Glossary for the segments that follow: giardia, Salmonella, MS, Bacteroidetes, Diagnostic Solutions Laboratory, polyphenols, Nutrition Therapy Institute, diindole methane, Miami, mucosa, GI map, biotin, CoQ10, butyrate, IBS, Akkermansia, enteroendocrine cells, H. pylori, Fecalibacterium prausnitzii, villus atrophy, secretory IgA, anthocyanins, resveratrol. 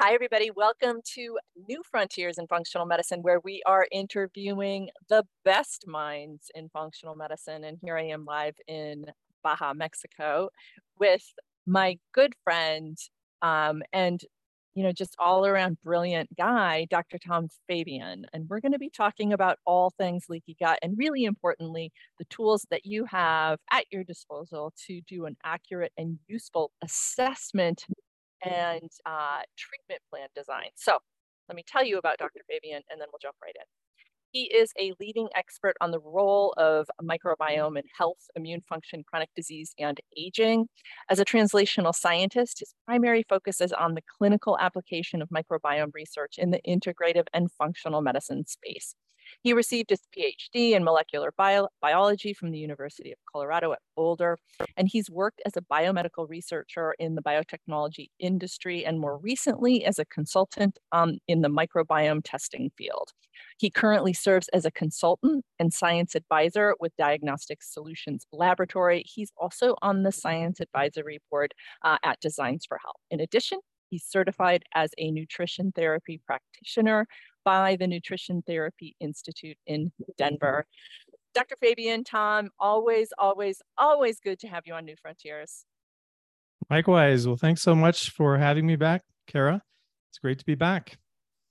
Hi, everybody. Welcome to New Frontiers in Functional Medicine, where we are interviewing the best minds in functional medicine. And here I am live in Baja, Mexico, with my good friend and, you know, just all around brilliant guy, Dr. Tom Fabian. And we're going to be talking about all things leaky gut and, really importantly, the tools that you have at your disposal to do an accurate and useful assessment and treatment plan design. So let me tell you about Dr. Fabian, and then we'll jump right in. He is a leading expert on the role of microbiome in health, immune function, chronic disease, and aging. As a translational scientist, his primary focus is on the clinical application of microbiome research in the integrative and functional medicine space. He received his PhD in molecular biology from the University of Colorado at Boulder, and he's worked as a biomedical researcher in the biotechnology industry and more recently as a consultant in the microbiome testing field. He currently serves as a consultant and science advisor with Diagnostic Solutions Laboratory. He's also on the science advisory board at Designs for Health. In addition, he's certified as a nutrition therapy practitioner by the Nutrition Therapy Institute in Denver. Dr. Fabian, Tom, always, always, always good to have you on New Frontiers. Likewise. Well, thanks so much for having me back, Kara. It's great to be back.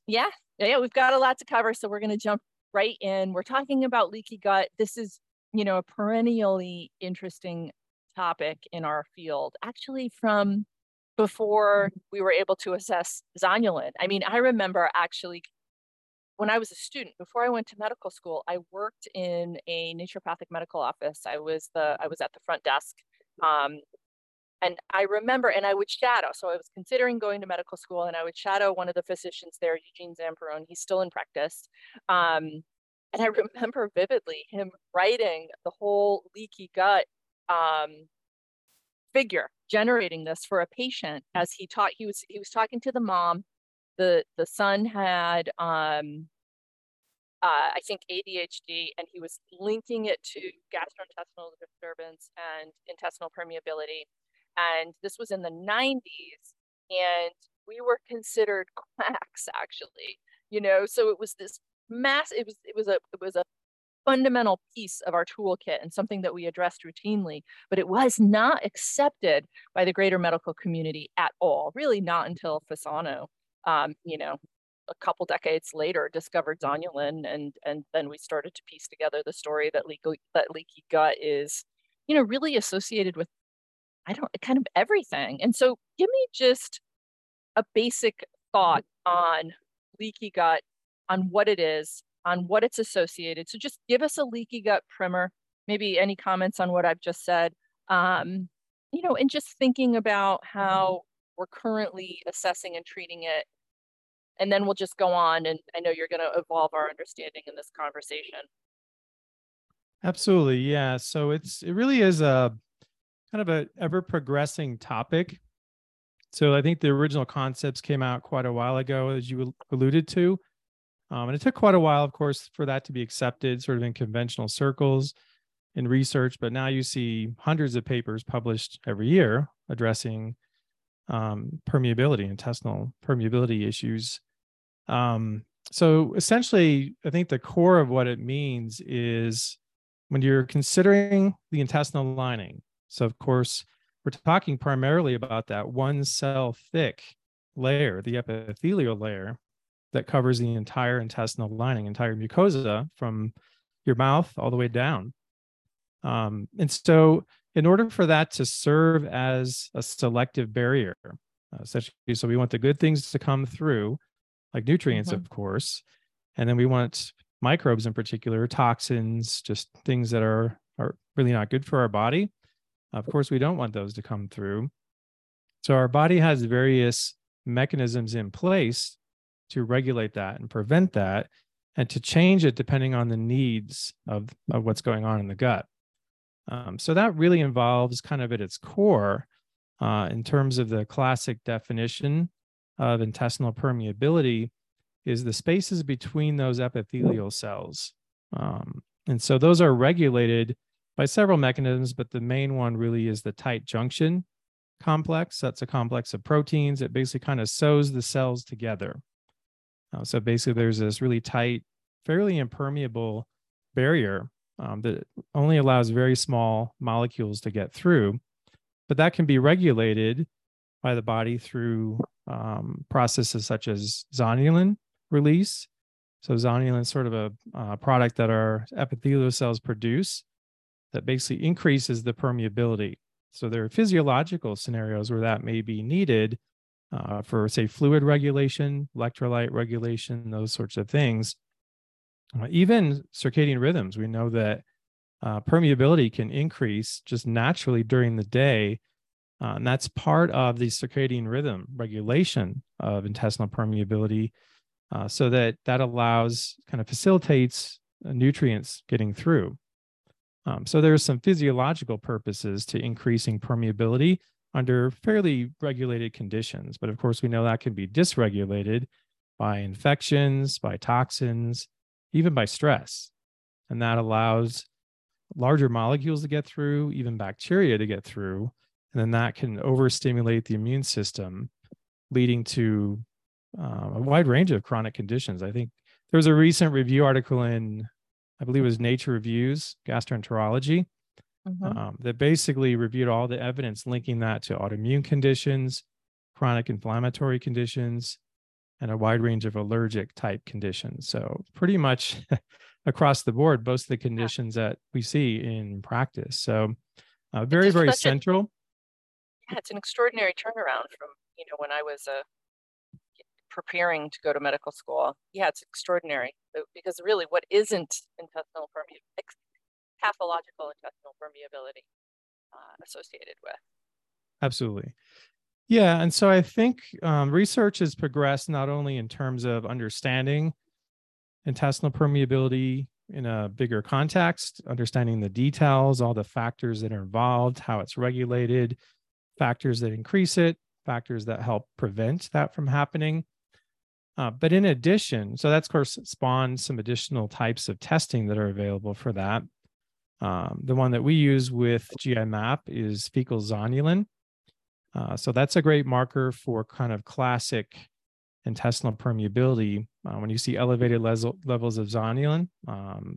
Yeah, we've got a lot to cover, so we're going to jump right in. We're talking about leaky gut. This is, you know, a perennially interesting topic in our field, actually from before we were able to assess zonulin. I mean, I remember actually when I was a student, before I went to medical school, I worked in a naturopathic medical office. I was at the front desk. And I remember, and I would shadow. So I was considering going to medical school, and I would shadow one of the physicians there, Eugene Zamperone. He's still in practice. And I remember vividly him writing the whole leaky gut figure, generating this for a patient as he taught. He was talking to the mom. The son had, I think, ADHD, and he was linking it to gastrointestinal disturbance and intestinal permeability. And this was in the 90s, and we were considered quacks, actually, you know. So it was this mass. It was a fundamental piece of our toolkit and something that we addressed routinely, but it was not accepted by the greater medical community at all. Really, not until Fasano. You know, a couple decades later, discovered zonulin, and then we started to piece together the story that leaky gut is, you know, really associated with, kind of everything. And so give me just a basic thought on leaky gut, on what it is, on what it's associated. So just give us a leaky gut primer, maybe any comments on what I've just said, you know, and just thinking about how we're currently assessing and treating it. And then we'll just go on, and I know you're going to evolve our understanding in this conversation. Absolutely, yeah. So it really is a kind of an ever-progressing topic. So I think the original concepts came out quite a while ago, as you alluded to. And it took quite a while, of course, for that to be accepted sort of in conventional circles in research. But now you see hundreds of papers published every year addressing permeability, intestinal permeability issues. So essentially, I think the core of what it means is when you're considering the intestinal lining. So of course, we're talking primarily about that one cell thick layer, the epithelial layer that covers the entire intestinal lining, entire mucosa from your mouth all the way down. And so in order for that to serve as a selective barrier, essentially, so we want the good things to come through, like nutrients, of course, and then we want microbes in particular, toxins, just things that are really not good for our body. Of course, we don't want those to come through. So our body has various mechanisms in place to regulate that and prevent that, and to change it depending on the needs of what's going on in the gut. So that really involves kind of at its core, in terms of the classic definition of intestinal permeability, is the spaces between those epithelial cells. And so those are regulated by several mechanisms, but the main one really is the tight junction complex. That's a complex of proteins. It basically kind of sews the cells together. So basically there's this really tight, fairly impermeable barrier that only allows very small molecules to get through, but that can be regulated by the body through processes such as zonulin release. So zonulin is sort of a product that our epithelial cells produce that basically increases the permeability. So there are physiological scenarios where that may be needed for, say, fluid regulation, electrolyte regulation, those sorts of things. Even circadian rhythms, we know that permeability can increase just naturally during the day. And that's part of the circadian rhythm regulation of intestinal permeability so that allows, kind of facilitates nutrients getting through. So there's some physiological purposes to increasing permeability under fairly regulated conditions. But of course, we know that can be dysregulated by infections, by toxins, even by stress. And that allows larger molecules to get through, even bacteria to get through. And then that can overstimulate the immune system, leading to a wide range of chronic conditions. I think there was a recent review article in, I believe it was Nature Reviews, gastroenterology, that basically reviewed all the evidence linking that to autoimmune conditions, chronic inflammatory conditions, and a wide range of allergic type conditions. So pretty much across the board, most of the conditions that we see in practice. So very, very central. Yeah, it's an extraordinary turnaround from, you know, when I was preparing to go to medical school. Yeah, it's extraordinary because really what isn't intestinal permeability, pathological intestinal permeability associated with. Absolutely. Yeah, and so I think research has progressed not only in terms of understanding intestinal permeability in a bigger context, understanding the details, all the factors that are involved, how it's regulated, factors that increase it, factors that help prevent that from happening. But in addition, so that's of course spawned some additional types of testing that are available for that. The one that we use with GI map is fecal zonulin. So that's a great marker for kind of classic intestinal permeability. When you see elevated levels of zonulin,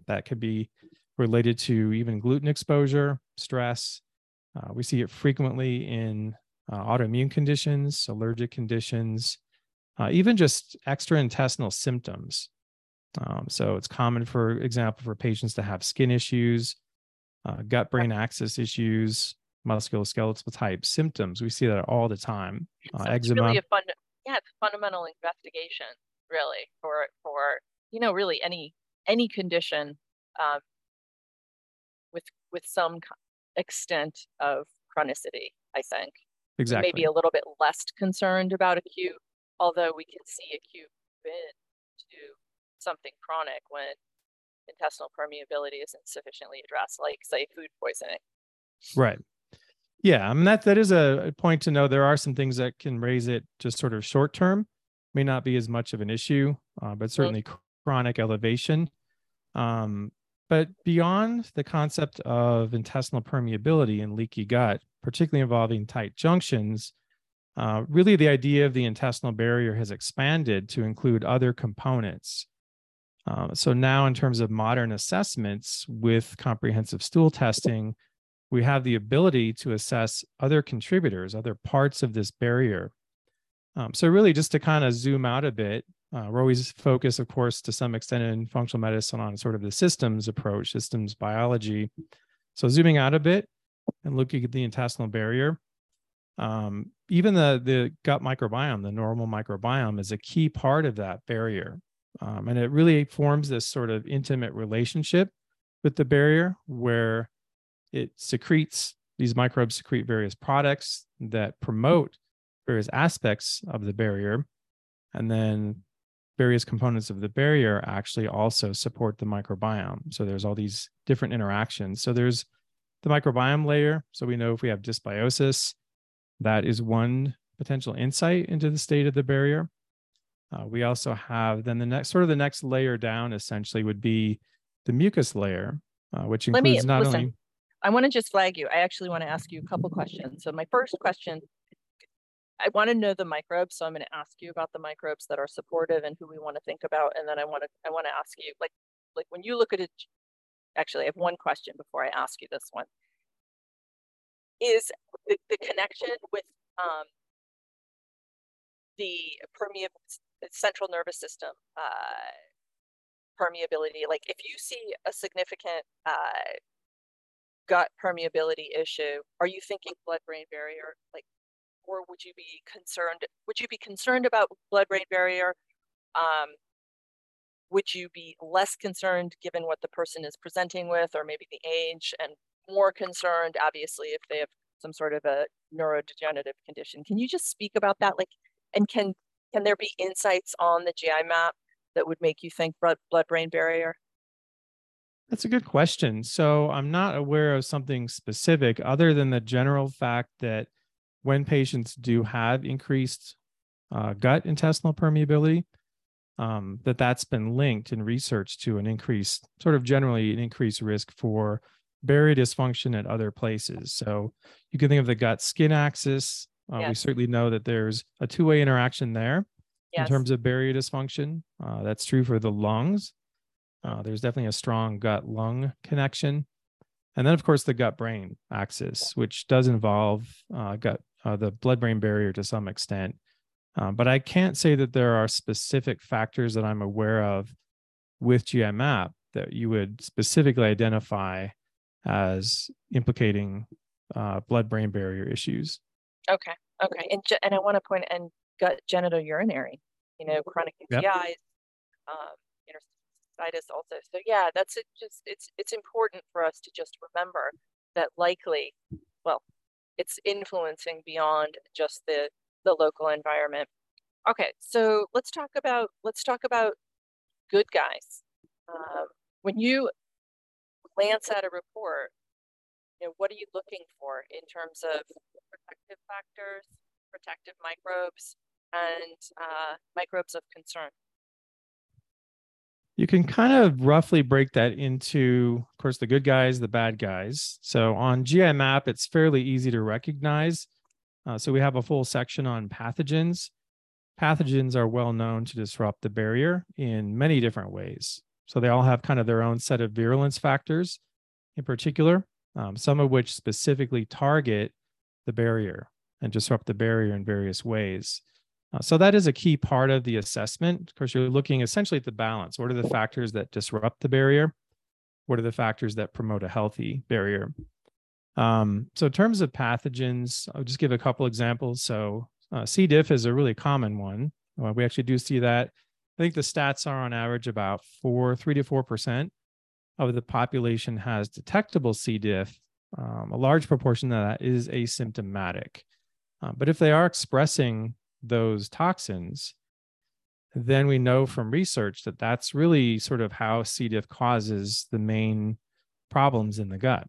that could be related to even gluten exposure, stress. We see it frequently in autoimmune conditions, allergic conditions, even just extraintestinal symptoms. So it's common, for example, for patients to have skin issues, gut-brain axis issues, musculoskeletal type symptoms. We see that all the time. So it's eczema. Really it's a fundamental investigation, really, for you know, really any condition with some extent of chronicity, I think. Exactly. Maybe a little bit less concerned about acute, although we can see acute bit to something chronic when intestinal permeability isn't sufficiently addressed, like, say, food poisoning. Right. Yeah, I mean, that is a point to know. There are some things that can raise it just sort of short term, may not be as much of an issue, but certainly chronic elevation. But beyond the concept of intestinal permeability and leaky gut, particularly involving tight junctions, really the idea of the intestinal barrier has expanded to include other components. So now in terms of modern assessments with comprehensive stool testing, we have the ability to assess other contributors, other parts of this barrier. So really just to kind of zoom out a bit, we're always focused, of course, to some extent in functional medicine on sort of the systems approach, systems biology. So zooming out a bit and looking at the intestinal barrier, even the gut microbiome, the normal microbiome is a key part of that barrier. And it really forms this sort of intimate relationship with the barrier where it secretes, these microbes secrete various products that promote various aspects of the barrier. And then various components of the barrier actually also support the microbiome. So there's all these different interactions. So there's the microbiome layer. So we know if we have dysbiosis, that is one potential insight into the state of the barrier. We also have then the next layer down essentially would be the mucus layer, which includes not only... I want to just flag you. I actually want to ask you a couple questions. So my first question, I want to know the microbes. So I'm going to ask you about the microbes that are supportive and who we want to think about. And then I want to ask you, like when you look at it, actually I have one question before I ask you this one. Is the connection with the permeable central nervous system permeability, like if you see a significant gut permeability issue, are you thinking blood-brain barrier, like, or would you be concerned? Would you be concerned about blood-brain barrier? Would you be less concerned given what the person is presenting with, or maybe the age, and more concerned, obviously, if they have some sort of a neurodegenerative condition? Can you just speak about that? Like, and can there be insights on the GI map that would make you think blood-brain barrier? That's a good question. So I'm not aware of something specific other than the general fact that when patients do have increased gut intestinal permeability, that's been linked in research to an increased, sort of generally an increased risk for barrier dysfunction at other places. So you can think of the gut-skin axis. Yes. We certainly know that there's a two-way interaction there. Yes. In terms of barrier dysfunction. That's true for the lungs. There's definitely a strong gut-lung connection. And then, of course, the gut-brain axis, which does involve the blood-brain barrier to some extent. But I can't say that there are specific factors that I'm aware of with GI map that you would specifically identify as implicating blood-brain barrier issues. Okay. Okay. And I want to point and gut genitourinary, you know, chronic GIs, interstititis also. So yeah, that's it. Just it's important for us to just remember that likely, well, it's influencing beyond just the local environment. Okay, so let's talk about good guys. When you glance at a report, you know, what are you looking for in terms of protective factors, protective microbes, and microbes of concern? You can kind of roughly break that into, of course, the good guys, the bad guys. So on GI map, it's fairly easy to recognize. So we have a full section on pathogens. Pathogens are well known to disrupt the barrier in many different ways. So they all have kind of their own set of virulence factors in particular, some of which specifically target the barrier and disrupt the barrier in various ways. So that is a key part of the assessment. Of course, you're looking essentially at the balance. What are the factors that disrupt the barrier? What are the factors that promote a healthy barrier? So in terms of pathogens, I'll just give a couple examples. So C. diff is a really common one. We actually do see that. I think the stats are on average about 3 to 4% of the population has detectable C. diff. A large proportion of that is asymptomatic. But if they are expressing those toxins, then we know from research that that's really sort of how C. diff causes the main problems in the gut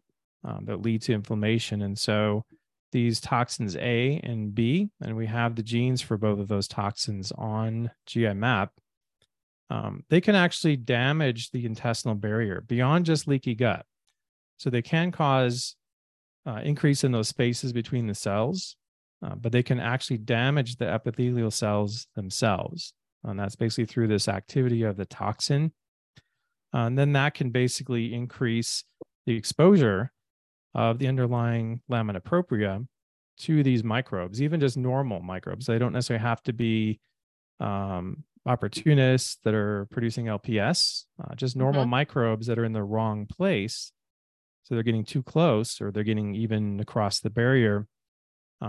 that lead to inflammation. And so these toxins A and B, and we have the genes for both of those toxins on GI map, they can actually damage the intestinal barrier beyond just leaky gut. So they can cause increase in those spaces between the cells, but they can actually damage the epithelial cells themselves. And that's basically through this activity of the toxin. And then that can basically increase the exposure of the underlying lamina propria to these microbes, even just normal microbes. They don't necessarily have to be opportunists that are producing LPS, just normal microbes that are in the wrong place. So they're getting too close, or they're getting even across the barrier,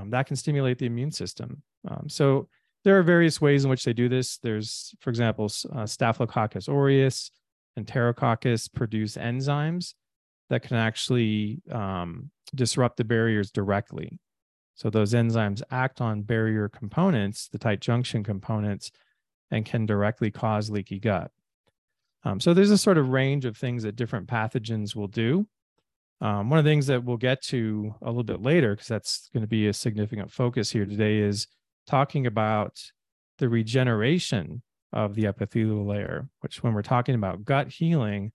that can stimulate the immune system. So there are various ways in which they do this. There's, for example, Staphylococcus aureus and Enterococcus produce enzymes that can actually disrupt the barriers directly. So those enzymes act on barrier components, the tight junction components, and can directly cause leaky gut. So there's a sort of range of things that different pathogens will do. One of the things that we'll get to a little bit later, because that's going to be a significant focus here today, is talking about the regeneration of the epithelial layer, which when we're talking about gut healing,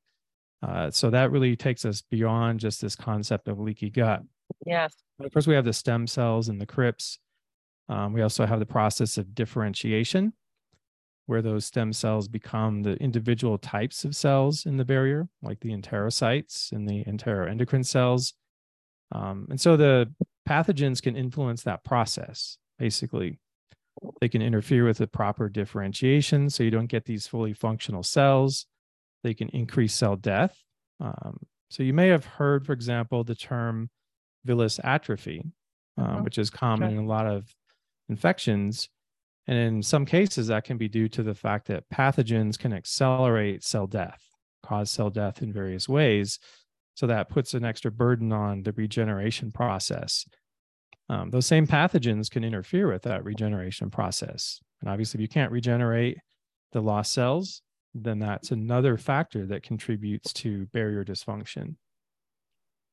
So that really takes us beyond just this concept of leaky gut. Yes. But of course, we have the stem cells and the crypts. We also have the process of differentiation, where those stem cells become the individual types of cells in the barrier, like the enterocytes and the enteroendocrine cells. And so the pathogens can influence that process, basically. They can interfere with the proper differentiation, so you don't get these fully functional cells. They can increase cell death. So you may have heard, for example, the term villus atrophy, which is common in a lot of infections. And in some cases, that can be due to the fact that pathogens can accelerate cell death, cause cell death in various ways. So that puts an extra burden on the regeneration process. Those same pathogens can interfere with that regeneration process. And obviously, if you can't regenerate the lost cells, then that's another factor that contributes to barrier dysfunction.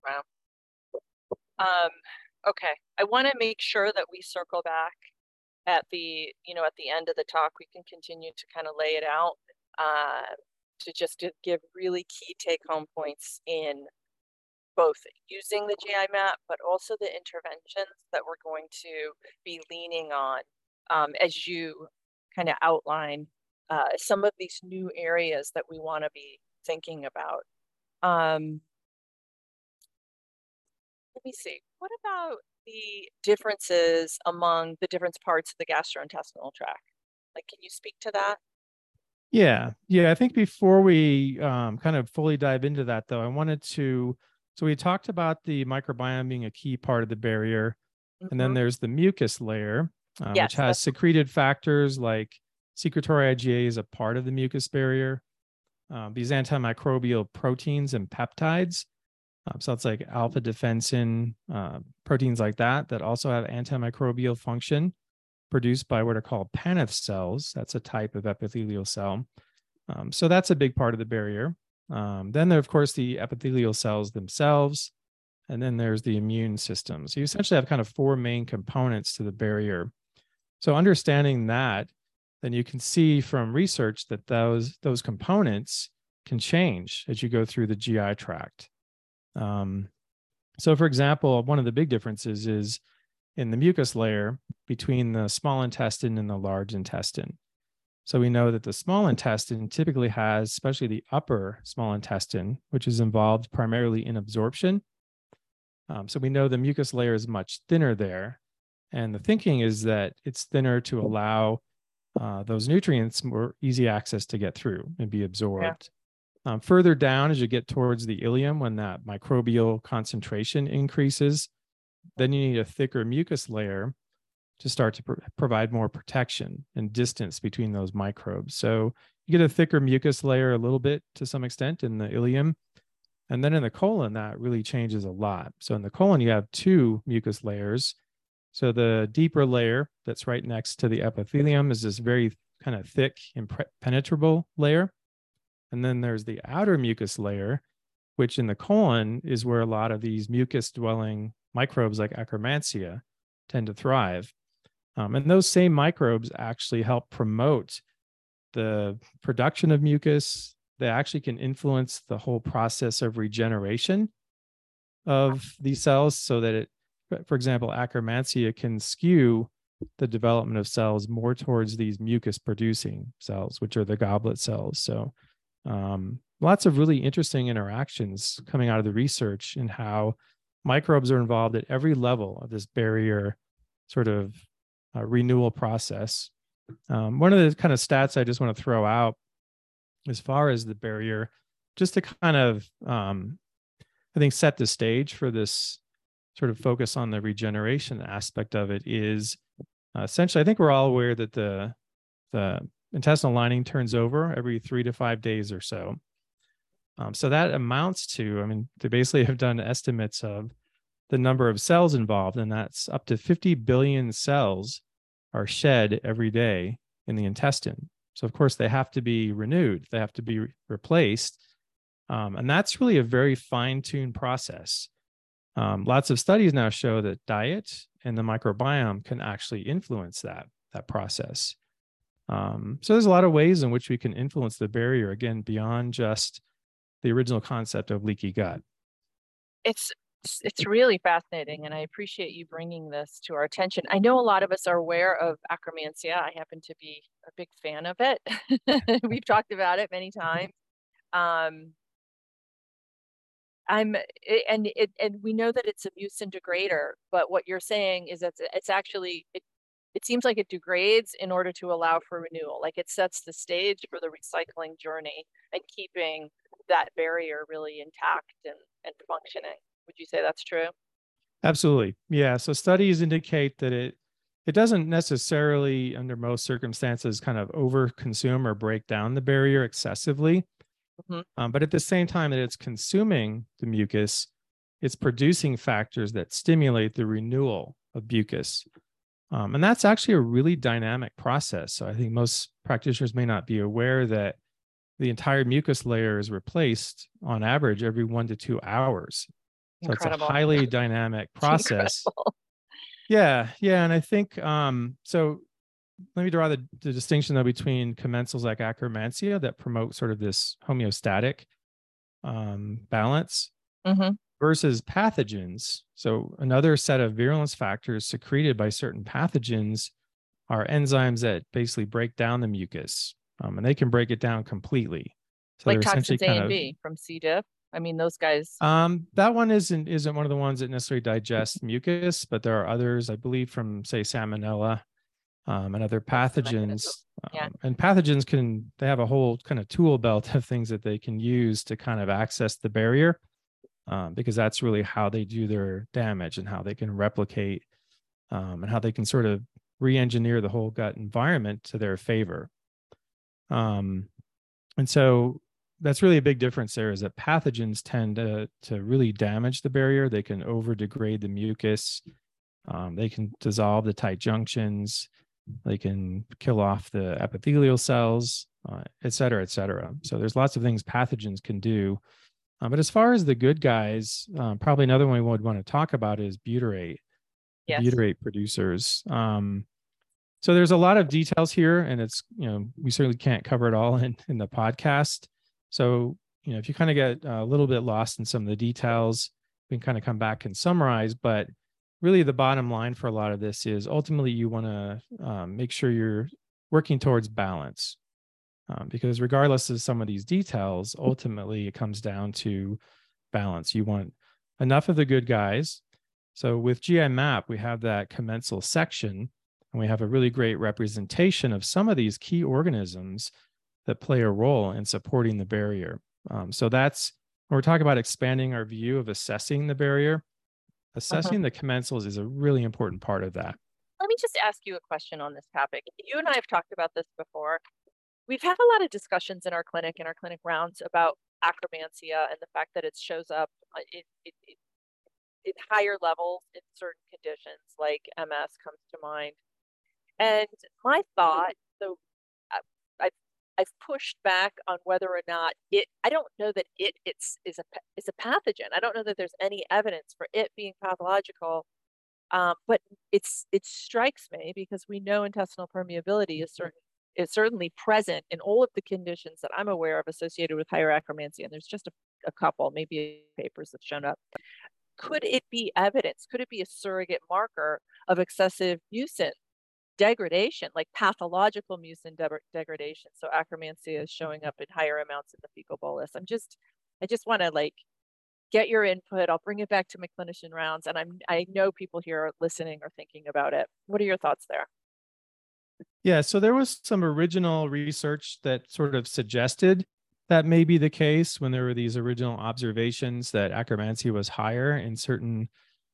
Wow. Okay. I want to make sure that we circle back at the, at the end of the talk. We can continue to kind of lay it out to just to give really key take-home points in both using the GI map, but also the interventions that we're going to be leaning on as you kind of outline some of these new areas that we want to be thinking about. Let me see, what about the differences among the different parts of the gastrointestinal tract? Like, can you speak to that? Yeah. I think before we kind of fully dive into that, though, I wanted to, so we talked about the microbiome being a key part of the barrier. Mm-hmm. And then there's the mucus layer, which has secreted factors like secretory IgA is a part of the mucus barrier. These antimicrobial proteins and peptides. So it's like alpha defensin, proteins like that, that also have antimicrobial function produced by what are called Paneth cells. That's a type of epithelial cell. So that's a big part of the barrier. Then there are, of course, the epithelial cells themselves. And then there's the immune system. So you essentially have kind of four main components to the barrier. So understanding that, then you can see from research that those components can change as you go through the GI tract. So for example, one of the big differences is in the mucus layer between the small intestine and the large intestine. So we know that the small intestine typically has, especially the upper small intestine, which is involved primarily in absorption. So we know the mucus layer is much thinner there. And the thinking is that it's thinner to allow those nutrients more easy access to get through and be absorbed. Yeah. Further down, as you get towards the ileum, when that microbial concentration increases, then you need a thicker mucus layer to start to provide more protection and distance between those microbes. So you get a thicker mucus layer a little bit to some extent in the ileum. And then in the colon, that really changes a lot. So in the colon, you have two mucus layers. So the deeper layer that's right next to the epithelium is this very kind of thick, impenetrable layer. And then there's the outer mucus layer, which in the colon is where a lot of these mucus-dwelling microbes like Akkermansia tend to thrive. And those same microbes actually help promote the production of mucus. They actually can influence the whole process of regeneration of these cells so that it, for example, Akkermansia can skew the development of cells more towards these mucus-producing cells, which are the goblet cells. So lots of really interesting interactions coming out of the research in how microbes are involved at every level of this barrier sort of renewal process. One of the kind of stats I just want to throw out as far as the barrier, just to kind of, I think, set the stage for this sort of focus on the regeneration aspect of it is essentially, I think we're all aware that the intestinal lining turns over every 3 to 5 days or so. So that amounts to, I mean, they basically have done estimates of the number of cells involved, and that's up to 50 billion cells are shed every day in the intestine. So of course they have to be renewed, they have to be replaced. And that's really a very fine-tuned process. Lots of studies now show that diet and the microbiome can actually influence that process. So there's a lot of ways in which we can influence the barrier, again, beyond just the original concept of leaky gut? It's really fascinating, and I appreciate you bringing this to our attention. I know a lot of us are aware of Akkermansia. I happen to be a big fan of it. We've talked about it many times. And we know that it's a mucin degrader, but what you're saying is that it's actually, it seems like it degrades in order to allow for renewal. Like it sets the stage for the recycling journey and keeping that barrier really intact and functioning. Would you say that's true? Absolutely. Yeah. So studies indicate that it doesn't necessarily, under most circumstances, kind of overconsume or break down the barrier excessively. Mm-hmm. But at the same time that it's consuming the mucus, it's producing factors that stimulate the renewal of mucus. And that's actually a really dynamic process. So I think most practitioners may not be aware that the entire mucus layer is replaced on average every 1 to 2 hours. So Incredible. It's a highly dynamic process. Yeah. Yeah. And I think, so let me draw the distinction though between commensals like Akkermansia that promote sort of this homeostatic balance mm-hmm. versus pathogens. So another set of virulence factors secreted by certain pathogens are enzymes that basically break down the mucus, and they can break it down completely. So like toxins A and B from C. diff. I mean, those guys. That one isn't one of the ones that necessarily digests mucus, but there are others, I believe, from say Salmonella and other pathogens. Yeah. And pathogens they have a whole kind of tool belt of things that they can use to kind of access the barrier, because that's really how they do their damage and how they can replicate and how they can sort of re-engineer the whole gut environment to their favor. And so that's really a big difference there, is that pathogens tend to really damage the barrier. They can over-degrade the mucus. They can dissolve the tight junctions. They can kill off the epithelial cells, et cetera, et cetera. So there's lots of things pathogens can do. But as far as the good guys, probably another one we would want to talk about is butyrate, yes. Butyrate producers. So there's a lot of details here, and it's, you know, we certainly can't cover it all in the podcast. So, you know, if you kind of get a little bit lost in some of the details, we can kind of come back and summarize. But really the bottom line for a lot of this is ultimately you want to make sure you're working towards balance, because regardless of some of these details, ultimately it comes down to balance. You want enough of the good guys. So with GI map, we have that commensal section, and we have a really great representation of some of these key organisms that play a role in supporting the barrier. So that's when we're talking about expanding our view of assessing the barrier. Assessing the commensals is a really important part of that. Let me just ask you a question on this topic. You and I have talked about this before. We've had a lot of discussions in our clinic, rounds about Akkermansia and the fact that it shows up in higher levels in certain conditions, like MS comes to mind. And my thought, so I've pushed back on whether or not it, I don't know that it's a pathogen. I don't know that there's any evidence for it being pathological, but it strikes me, because we know intestinal permeability is certainly present in all of the conditions that I'm aware of associated with higher Akkermansia, and there's just a couple, maybe papers that shown up. Could it be evidence? Could it be a surrogate marker of excessive mucin degradation, like pathological mucin degradation? So Akkermansia is showing up in higher amounts in the fecal bolus. I just want to like get your input. I'll bring it back to my clinician rounds, and I know people here are listening or thinking about it. What are your thoughts there? Yeah, so there was some original research that sort of suggested that may be the case when there were these original observations that Akkermansia was higher in certain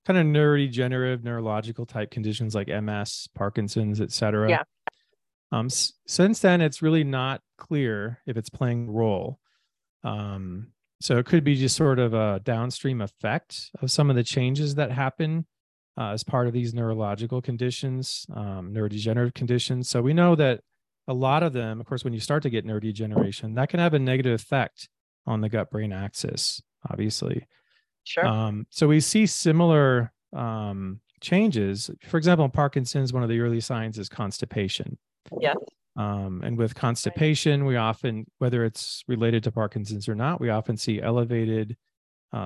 kind of neurodegenerative, neurological type conditions like MS, Parkinson's, et cetera. Yeah. Since then, it's really not clear if it's playing a role. So it could be just sort of a downstream effect of some of the changes that happen as part of these neurological conditions, neurodegenerative conditions. So we know that a lot of them, of course, when you start to get neurodegeneration, that can have a negative effect on the gut-brain axis, obviously. Sure. So we see similar changes. For example, in Parkinson's, one of the early signs is constipation. Yeah. And with constipation, we often, whether it's related to Parkinson's or not, we often see elevated,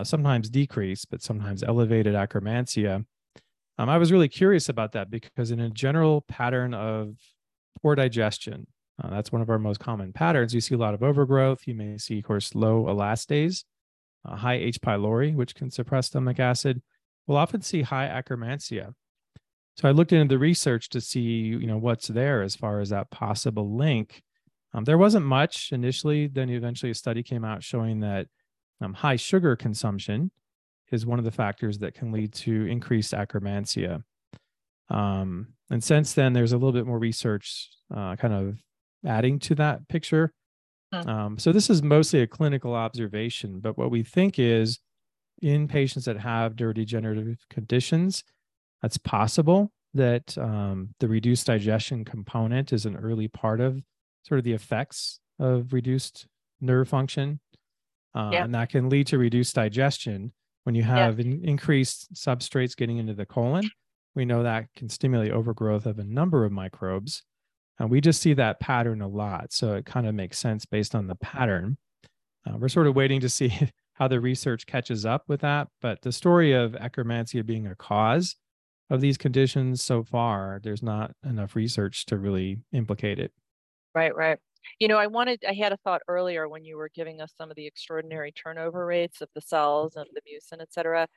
sometimes decreased, but sometimes elevated akkermansia. I was really curious about that because in a general pattern of poor digestion, that's one of our most common patterns. You see a lot of overgrowth. You may see, of course, low elastase, high H. pylori, which can suppress stomach acid. We'll often see high akkermansia. So I looked into the research to see, you know, what's there as far as that possible link. There wasn't much initially. Then eventually a study came out showing that high sugar consumption is one of the factors that can lead to increased akkermansia. And since then, there's a little bit more research kind of adding to that picture. So this is mostly a clinical observation, but what we think is in patients that have neurodegenerative conditions, it's possible that the reduced digestion component is an early part of sort of the effects of reduced nerve function. And that can lead to reduced digestion. When you have increased substrates getting into the colon, we know that can stimulate overgrowth of a number of microbes. And we just see that pattern a lot. So it kind of makes sense based on the pattern. We're sort of waiting to see how the research catches up with that. But the story of akkermansia being a cause of these conditions so far, there's not enough research to really implicate it. Right, right. You know, I had a thought earlier when you were giving us some of the extraordinary turnover rates of the cells and the mucin, et cetera.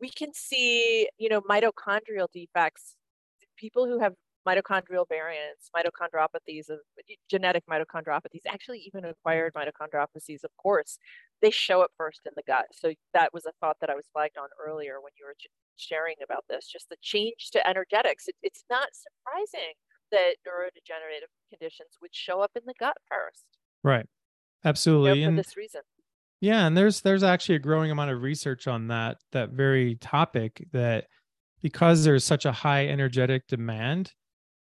We can see, you know, mitochondrial defects, people who have mitochondrial variants, mitochondropathies, genetic mitochondropathies, actually even acquired mitochondropathies, of course, they show up first in the gut. So that was a thought that I was flagged on earlier when you were sharing about this, just the change to energetics. It's not surprising that neurodegenerative conditions would show up in the gut first. Right. Absolutely. You know, for this reason. Yeah. And there's actually a growing amount of research on that very topic, that because there's such a high energetic demand,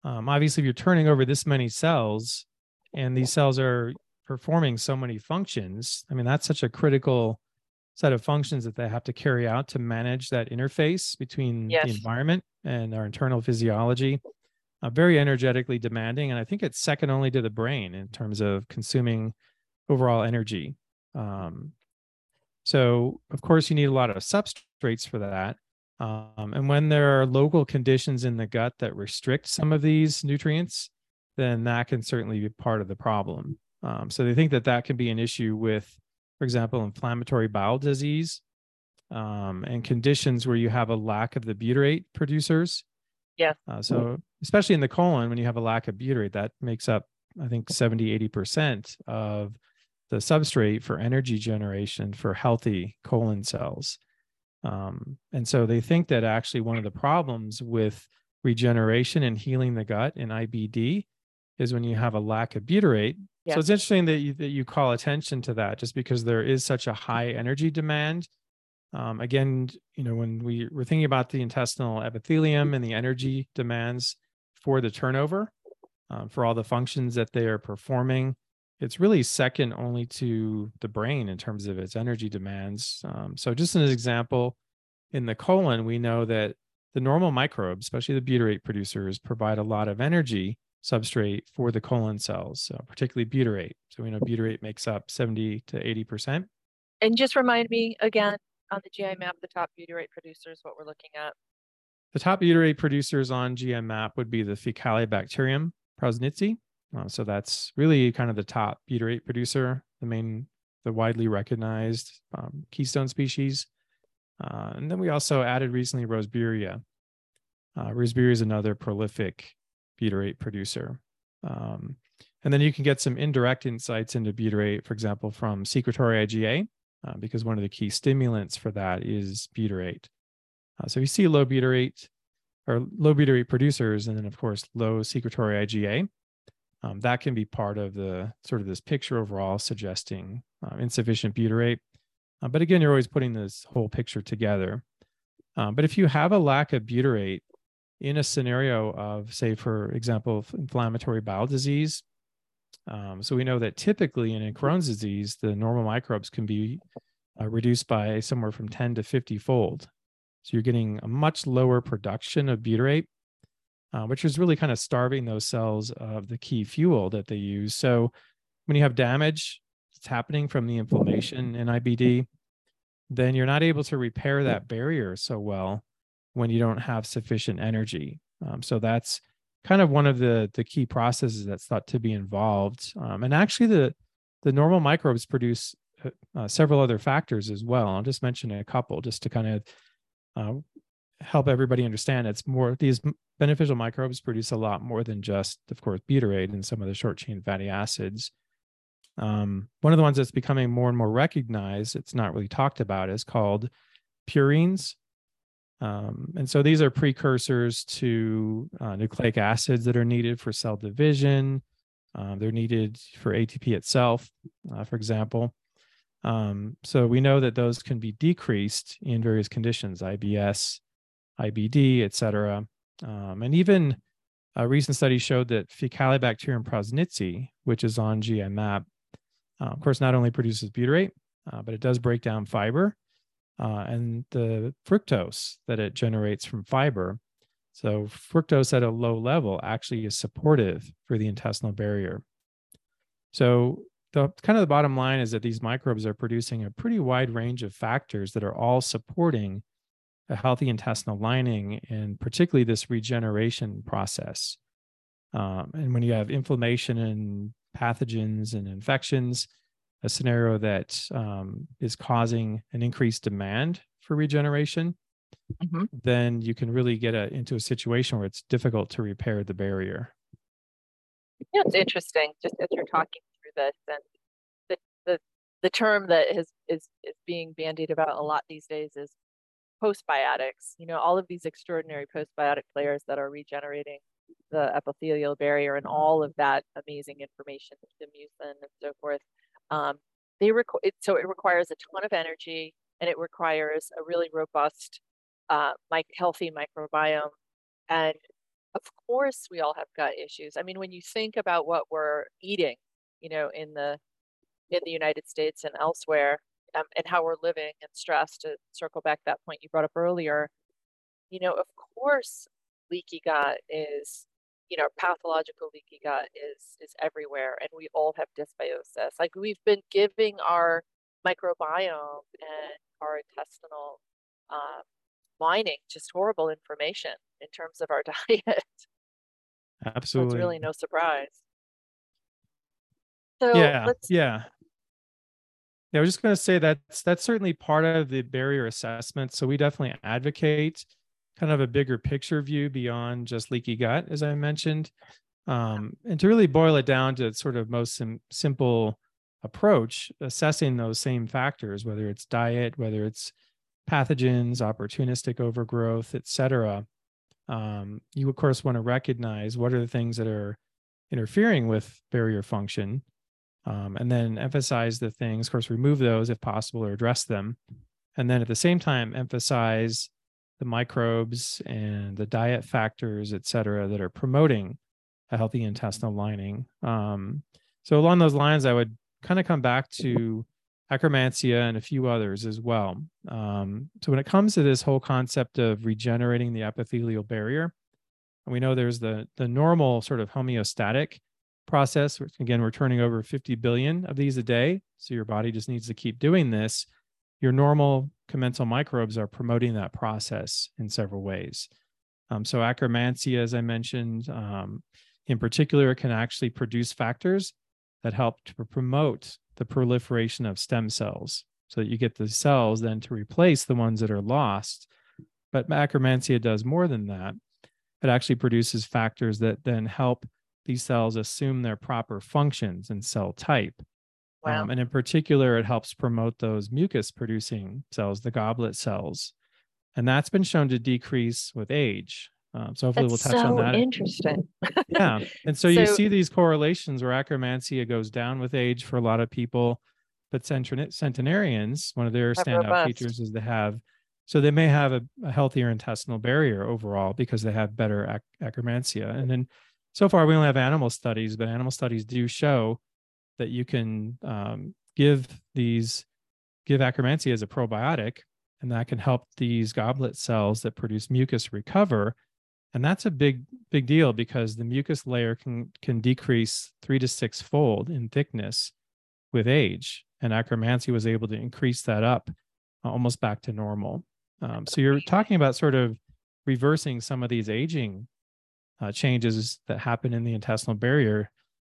obviously if you're turning over this many cells and these cells are performing so many functions, I mean, that's such a critical set of functions that they have to carry out to manage that interface between the environment and our internal physiology. Very energetically demanding. And I think it's second only to the brain in terms of consuming overall energy. So of course you need a lot of substrates for that. And when there are local conditions in the gut that restrict some of these nutrients, then that can certainly be part of the problem. So they think that can be an issue with, for example, inflammatory bowel disease and conditions where you have a lack of the butyrate producers. Yeah. So especially in the colon, when you have a lack of butyrate, that makes up, I think, 70-80% of the substrate for energy generation for healthy colon cells. And so they think that actually one of the problems with regeneration and healing the gut in IBD is when you have a lack of butyrate. Yeah. So it's interesting that you call attention to that, just because there is such a high energy demand. Again, you know, when we're thinking about the intestinal epithelium and the energy demands for the turnover, for all the functions that they are performing, it's really second only to the brain in terms of its energy demands. So just as an example, in the colon, we know that the normal microbes, especially the butyrate producers, provide a lot of energy substrate for the colon cells, so particularly butyrate. So we know butyrate makes up 70-80%. And just remind me again on the GI map, the top butyrate producers, what we're looking at. The top butyrate producers on GI map would be the Fecalibacterium prausnitzii. So that's really kind of the top butyrate producer, the widely recognized keystone species. And then we also added recently Roseburia. Roseburia is another prolific butyrate producer. And then you can get some indirect insights into butyrate, for example, from secretory IgA, because one of the key stimulants for that is butyrate. So you see low butyrate producers, and then of course, low secretory IgA. That can be part of the sort of this picture overall suggesting insufficient butyrate. But again, you're always putting this whole picture together. But if you have a lack of butyrate in a scenario of, say, for example, inflammatory bowel disease, so we know that typically in Crohn's disease, the normal microbes can be reduced by somewhere from 10 to 50-fold. So you're getting a much lower production of butyrate. which is really kind of starving those cells of the key fuel that they use. So when you have damage that's happening from the inflammation in IBD, then you're not able to repair that barrier so well when you don't have sufficient energy. So that's kind of one of the key processes that's thought to be involved. And actually the normal microbes produce several other factors as well. I'll just mention a couple just to kind of help everybody understand. It's more, these beneficial microbes produce a lot more than just, of course, butyrate and some of the short chain fatty acids. One of the ones that's becoming more and more recognized, it's not really talked about, is called purines. And so these are precursors to nucleic acids that are needed for cell division. They're needed for ATP itself, for example. So we know that those can be decreased in various conditions, IBS, IBD, et cetera. And even a recent study showed that Fecalibacterium prausnitzii, which is on GI map, of course, not only produces butyrate, but it does break down fiber. And the fructose that it generates from fiber. So fructose at a low level actually is supportive for the intestinal barrier. So the kind of the bottom line is that these microbes are producing a pretty wide range of factors that are all supporting a healthy intestinal lining, and particularly this regeneration process. And when you have inflammation and pathogens and infections, a scenario that is causing an increased demand for regeneration, then you can really get into a situation where it's difficult to repair the barrier. Yeah, it's interesting. Just as you're talking through this, and the term that is being bandied about a lot these days is postbiotics. You know, all of these extraordinary postbiotic players that are regenerating the epithelial barrier and all of that amazing information, the mucin and so forth. It requires a ton of energy, and it requires a really robust, healthy microbiome. And of course, we all have gut issues. I mean, when you think about what we're eating, you know, in the United States and elsewhere, and how we're living and stress, to circle back that point you brought up earlier, you know, of course, leaky gut is, you know, pathological leaky gut is everywhere, and we all have dysbiosis. Like, we've been giving our microbiome and our intestinal lining just horrible information in terms of our diet. Absolutely. So it's really no surprise. So yeah, I was just going to say that's certainly part of the barrier assessment. So we definitely advocate kind of a bigger picture view beyond just leaky gut, as I mentioned. And to really boil it down to sort of most simple approach, assessing those same factors, whether it's diet, whether it's pathogens, opportunistic overgrowth, et cetera. You, of course, want to recognize what are the things that are interfering with barrier function, and then emphasize the things, of course, remove those if possible or address them. And then at the same time, emphasize the microbes and the diet factors, et cetera, that are promoting a healthy intestinal lining. So along those lines, I would kind of come back to Akkermansia and a few others as well. So when it comes to this whole concept of regenerating the epithelial barrier, we know there's the normal sort of homeostatic process. Again, we're turning over 50 billion of these a day. So your body just needs to keep doing this. Your normal commensal microbes are promoting that process in several ways. So Akkermansia, as I mentioned, in particular, it can actually produce factors that help to promote the proliferation of stem cells so that you get the cells then to replace the ones that are lost. But Akkermansia does more than that. It actually produces factors that then help these cells assume their proper functions and cell type. Wow. And in particular, it helps promote those mucus-producing cells, the goblet cells. And that's been shown to decrease with age. So hopefully that's we'll touch on that. Interesting. Yeah. And so you see these correlations where Akkermansia goes down with age for a lot of people, but centenarians, one of their standout features is they may have a healthier intestinal barrier overall because they have better Akkermansia. And then so far, we only have animal studies, but animal studies do show that you can give Akkermansia as a probiotic, and that can help these goblet cells that produce mucus recover And that's a big deal because the mucus layer can decrease 3- to 6-fold in thickness with age. And Akkermansia was able to increase that up almost back to normal. So you're talking about sort of reversing some of these aging changes that happen in the intestinal barrier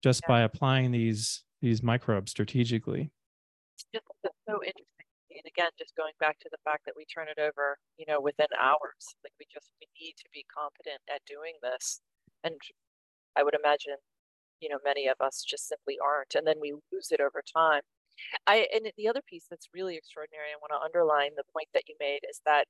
just by applying these microbes strategically. Just, that's so interesting. And again, just going back to the fact that we turn it over, you know, within hours, like we need to be competent at doing this. And I would imagine, you know, many of us just simply aren't. And then we lose it over time. And the other piece that's really extraordinary, I want to underline the point that you made, is that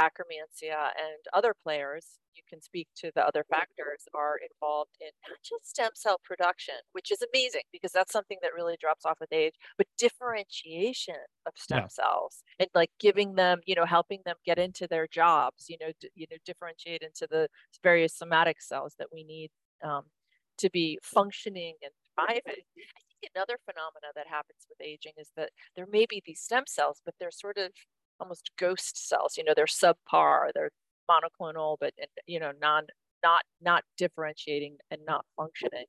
Akkermansia and other players, you can speak to the other factors, are involved in not just stem cell production, which is amazing because that's something that really drops off with age, but differentiation of stem cells and like giving them, you know, helping them get into their jobs, you know, differentiate into the various somatic cells that we need to be functioning and thriving. I think another phenomena that happens with aging is that there may be these stem cells, but they're sort of almost ghost cells, you know, they're subpar, they're monoclonal, but, you know, not differentiating and not functioning.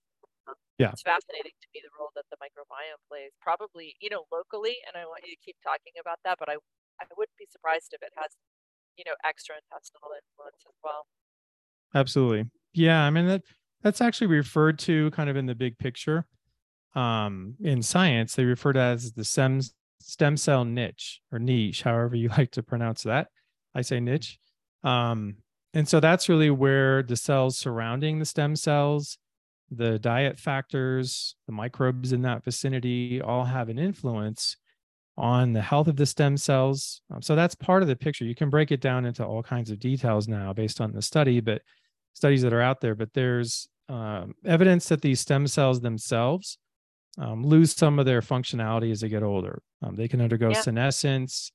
Yeah. It's fascinating to me the role that the microbiome plays, probably, you know, locally, and I want you to keep talking about that, but I wouldn't be surprised if it has, you know, extraintestinal influence as well. Absolutely. Yeah. I mean, that's actually referred to kind of in the big picture. In science, they refer to it as the stem cell niche or niche, however you like to pronounce that. I say niche. And so that's really where the cells surrounding the stem cells, the diet factors, the microbes in that vicinity all have an influence on the health of the stem cells. So that's part of the picture. You can break it down into all kinds of details now based on the studies that are out there, but there's evidence that these stem cells themselves lose some of their functionality as they get older. They can undergo senescence.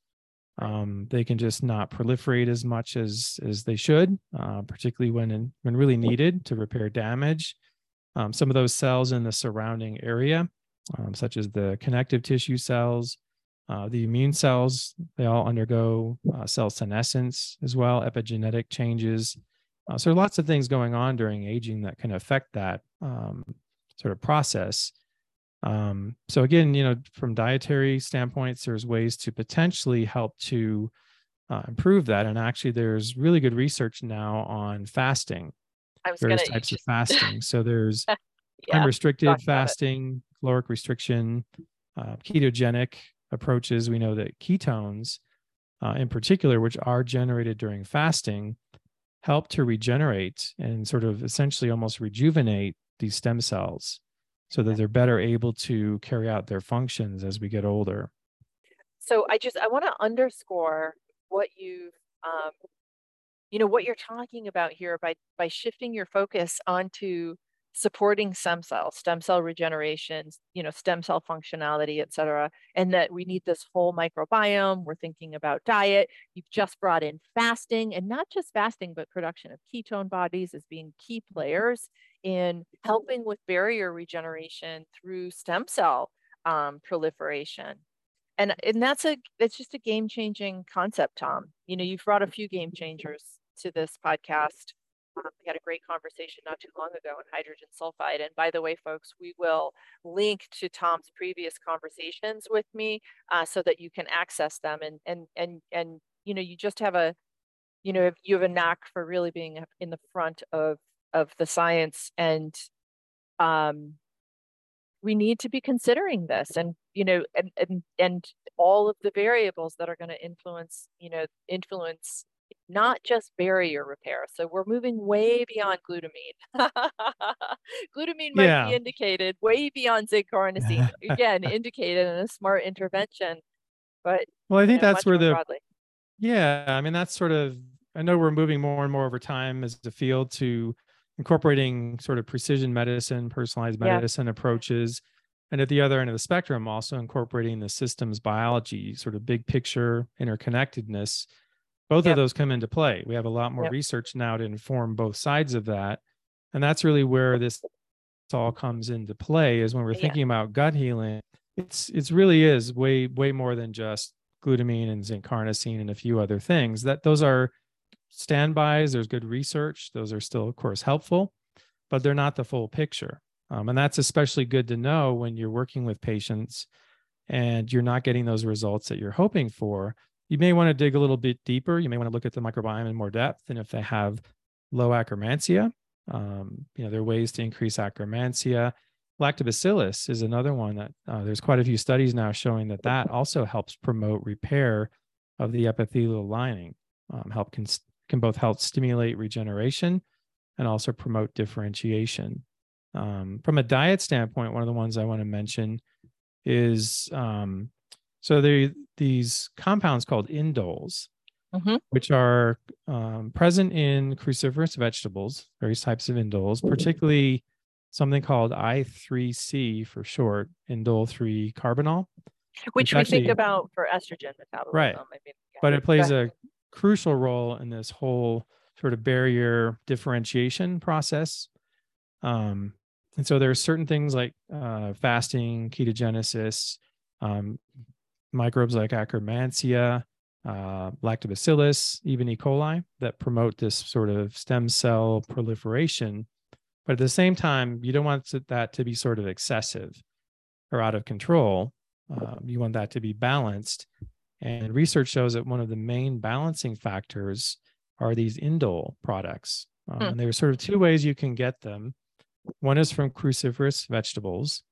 They can just not proliferate as much as they should, particularly when really needed to repair damage. Some of those cells in the surrounding area, such as the connective tissue cells, the immune cells, they all undergo cell senescence as well, epigenetic changes. So there are lots of things going on during aging that can affect that sort of process. So again, you know, from dietary standpoints, there's ways to potentially help to improve that. And actually, there's really good research now on fasting, various types of fasting. So there's time-restricted fasting, caloric restriction, ketogenic approaches. We know that ketones, in particular, which are generated during fasting, help to regenerate and sort of essentially almost rejuvenate these stem cells, so that they're better able to carry out their functions as we get older. So I want to underscore what you've, you know, what you're talking about here by shifting your focus onto supporting stem cells, stem cell regeneration, you know, stem cell functionality, et cetera, and that we need this whole microbiome. We're thinking about diet. You've just brought in fasting, and not just fasting, but production of ketone bodies as being key players in helping with barrier regeneration through stem cell proliferation. And that's just a game-changing concept, Tom. You know, you've brought a few game changers to this podcast. We had a great conversation not too long ago on hydrogen sulfide. And by the way, folks, we will link to Tom's previous conversations with me so that you can access them. And you know, you just have a knack for really being in the front of the science. And we need to be considering this and, you know, and all of the variables that are going to influence not just barrier repair. So we're moving way beyond glutamine. Glutamine might be indicated, way beyond zinc carnosine. Again, indicated in a smart intervention. But well, I think that's where broadly. I mean, that's sort of, I know we're moving more and more over time as the field to incorporating sort of precision medicine, personalized medicine approaches. And at the other end of the spectrum, also incorporating the systems biology, sort of big picture interconnectedness. Both of those come into play. We have a lot more research now to inform both sides of that. And that's really where this all comes into play, is when we're thinking about gut healing, it really is way more than just glutamine and zinc carnosine and a few other things. That those are standbys, there's good research. Those are still, of course, helpful, but they're not the full picture. And that's especially good to know when you're working with patients and you're not getting those results that you're hoping for. You may want to dig a little bit deeper. You may want to look at the microbiome in more depth. And if they have low Akkermansia, there are ways to increase Akkermansia. Lactobacillus is another one that there's quite a few studies now showing that that also helps promote repair of the epithelial lining, can both help stimulate regeneration and also promote differentiation. From a diet standpoint, one of the ones I want to mention is, so there are these compounds called indoles, which are present in cruciferous vegetables, various types of indoles, particularly something called I3C for short, indole-3-carbinol. Which we think about for estrogen metabolism. Right. But it plays a crucial role in this whole sort of barrier differentiation process. And so there are certain things like fasting, ketogenesis, microbes like Akkermansia, Lactobacillus, even E. coli, that promote this sort of stem cell proliferation. But at the same time, you don't want that to be sort of excessive or out of control. You want that to be balanced. And research shows that one of the main balancing factors are these indole products. And there are sort of two ways you can get them. One is from cruciferous vegetables.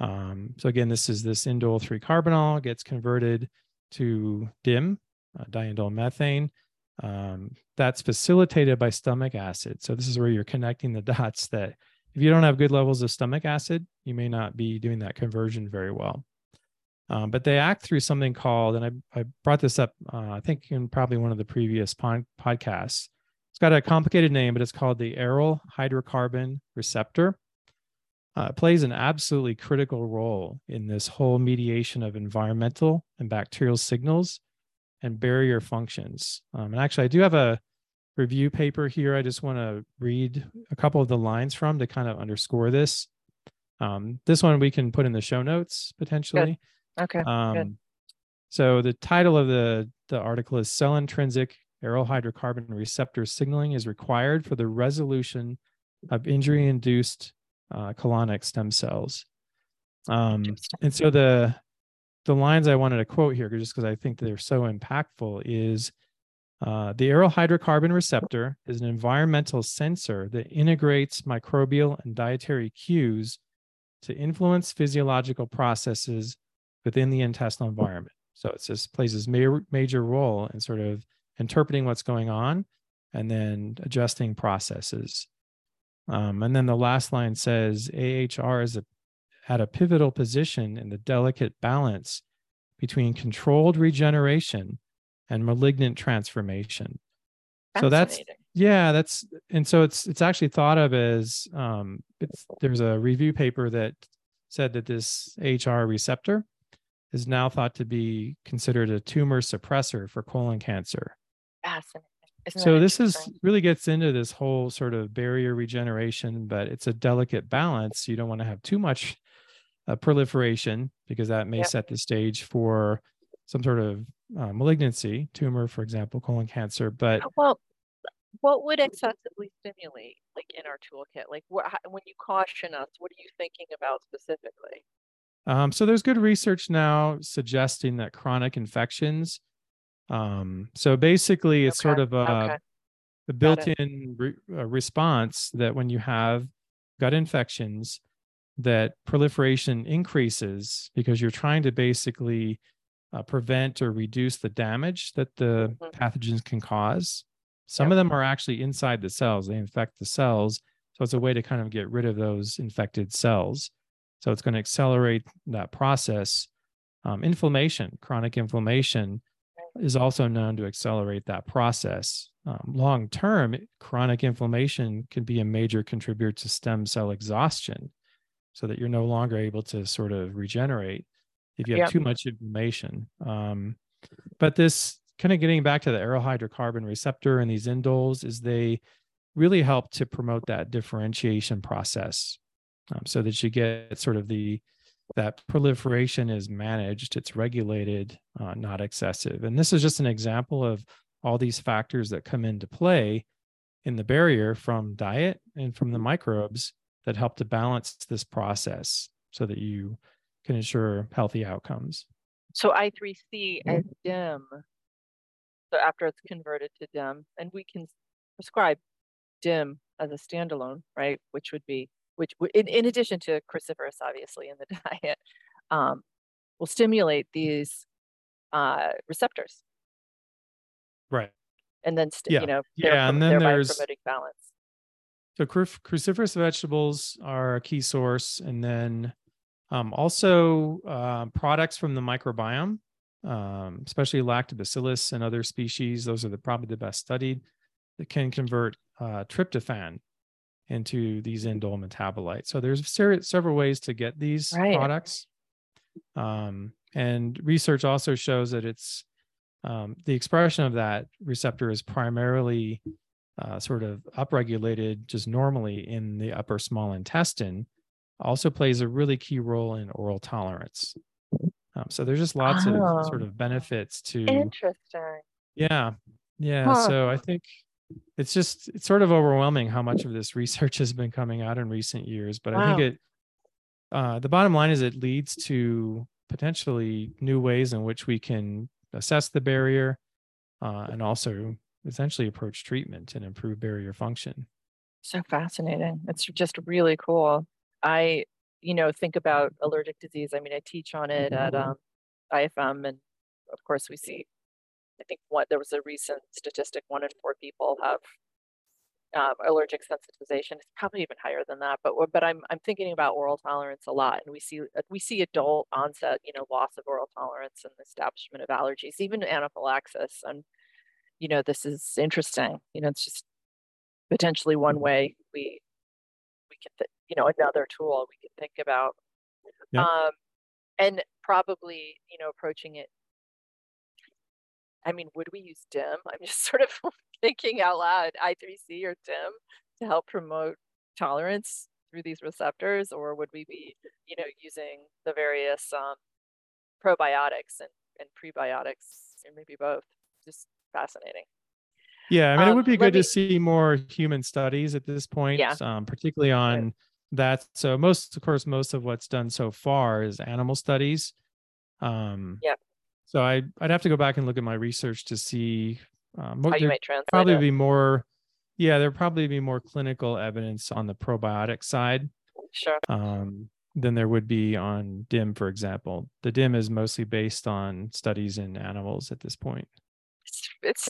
So again, this indole-3-carbinol gets converted to DIM, diindole methane. That's facilitated by stomach acid. So this is where you're connecting the dots that if you don't have good levels of stomach acid, you may not be doing that conversion very well. But they act through something called, and I brought this up, I think in probably one of the previous podcasts. It's got a complicated name, but it's called the aryl hydrocarbon receptor. It plays an absolutely critical role in this whole mediation of environmental and bacterial signals and barrier functions. And actually, I do have a review paper here. I just want to read a couple of the lines from to kind of underscore this. This one we can put in the show notes, potentially. Good. Okay. Good. So the title of the article is Cell Intrinsic Aryl Hydrocarbon Receptor Signaling is Required for the Resolution of Injury-Induced Colonic Stem Cells. And so the lines I wanted to quote here, just because I think they're so impactful, is the aryl hydrocarbon receptor is an environmental sensor that integrates microbial and dietary cues to influence physiological processes within the intestinal environment. So it just plays this major role in sort of interpreting what's going on and then adjusting processes. And then the last line says, AHR is at a pivotal position in the delicate balance between controlled regeneration and malignant transformation. So it's actually thought of as, there's a review paper that said that this AHR receptor is now thought to be considered a tumor suppressor for colon cancer. Fascinating. So this really gets into this whole sort of barrier regeneration, but it's a delicate balance. You don't want to have too much proliferation, because that may set the stage for some sort of malignancy, tumor, for example, colon cancer. But what would excessively stimulate, like in our toolkit? Like when you caution us, what are you thinking about specifically? So there's good research now suggesting that chronic infections. So basically it's sort of a built-in response that when you have gut infections, that proliferation increases because you're trying to basically prevent or reduce the damage that the pathogens can cause. Some of them are actually inside the cells. They infect the cells. So it's a way to kind of get rid of those infected cells. So it's going to accelerate that process. Inflammation, chronic inflammation, is also known to accelerate that process. Long-term, chronic inflammation can be a major contributor to stem cell exhaustion, so that you're no longer able to sort of regenerate if you have too much inflammation. But this kind of getting back to the aryl hydrocarbon receptor and these indoles is they really help to promote that differentiation process, so that you get sort of that proliferation is managed, it's regulated, not excessive. And this is just an example of all these factors that come into play in the barrier from diet and from the microbes that help to balance this process so that you can ensure healthy outcomes. So I3C and DIM, so after it's converted to DIM, and we can prescribe DIM as a standalone, right? Which would be, which in addition to cruciferous, obviously, in the diet, will stimulate these receptors. Right. And then, you know, and then there's promoting balance. So cruciferous vegetables are a key source. And then also products from the microbiome, especially Lactobacillus and other species. Those are probably the best studied that can convert tryptophan into these indole metabolites. So there's several ways to get these products. And research also shows that it's the expression of that receptor is primarily sort of upregulated just normally in the upper small intestine, also plays a really key role in oral tolerance. So there's just lots of sort of benefits to. Interesting. Yeah. Yeah. Huh. So I think it's sort of overwhelming how much of this research has been coming out in recent years, but I think the bottom line is it leads to potentially new ways in which we can assess the barrier and also essentially approach treatment and improve barrier function. So fascinating. It's just really cool. I, you know, think about allergic disease. I mean, I teach on it at IFM, and of course we see, I think there was a recent statistic, 1 in 4 people have allergic sensitization. It's probably even higher than that, but I'm thinking about oral tolerance a lot, and we see adult onset, you know, loss of oral tolerance and the establishment of allergies, even anaphylaxis. And you know, this is interesting. You know, it's just potentially one way we can, you know, another tool we can think about, and probably, you know, approaching it. I mean, would we use DIM? I'm just sort of thinking out loud, I3C or DIM to help promote tolerance through these receptors, or would we be, you know, using the various probiotics and prebiotics, and maybe both? Just fascinating. Yeah, I mean, it would be good to see more human studies at this point, particularly on that. So most of what's done so far is animal studies. So I'd have to go back and look at my research to see. You might translate probably it. Be more. Yeah, there'd probably be more clinical evidence on the probiotic side. Sure. Than there would be on DIM, for example. The DIM is mostly based on studies in animals at this point. It's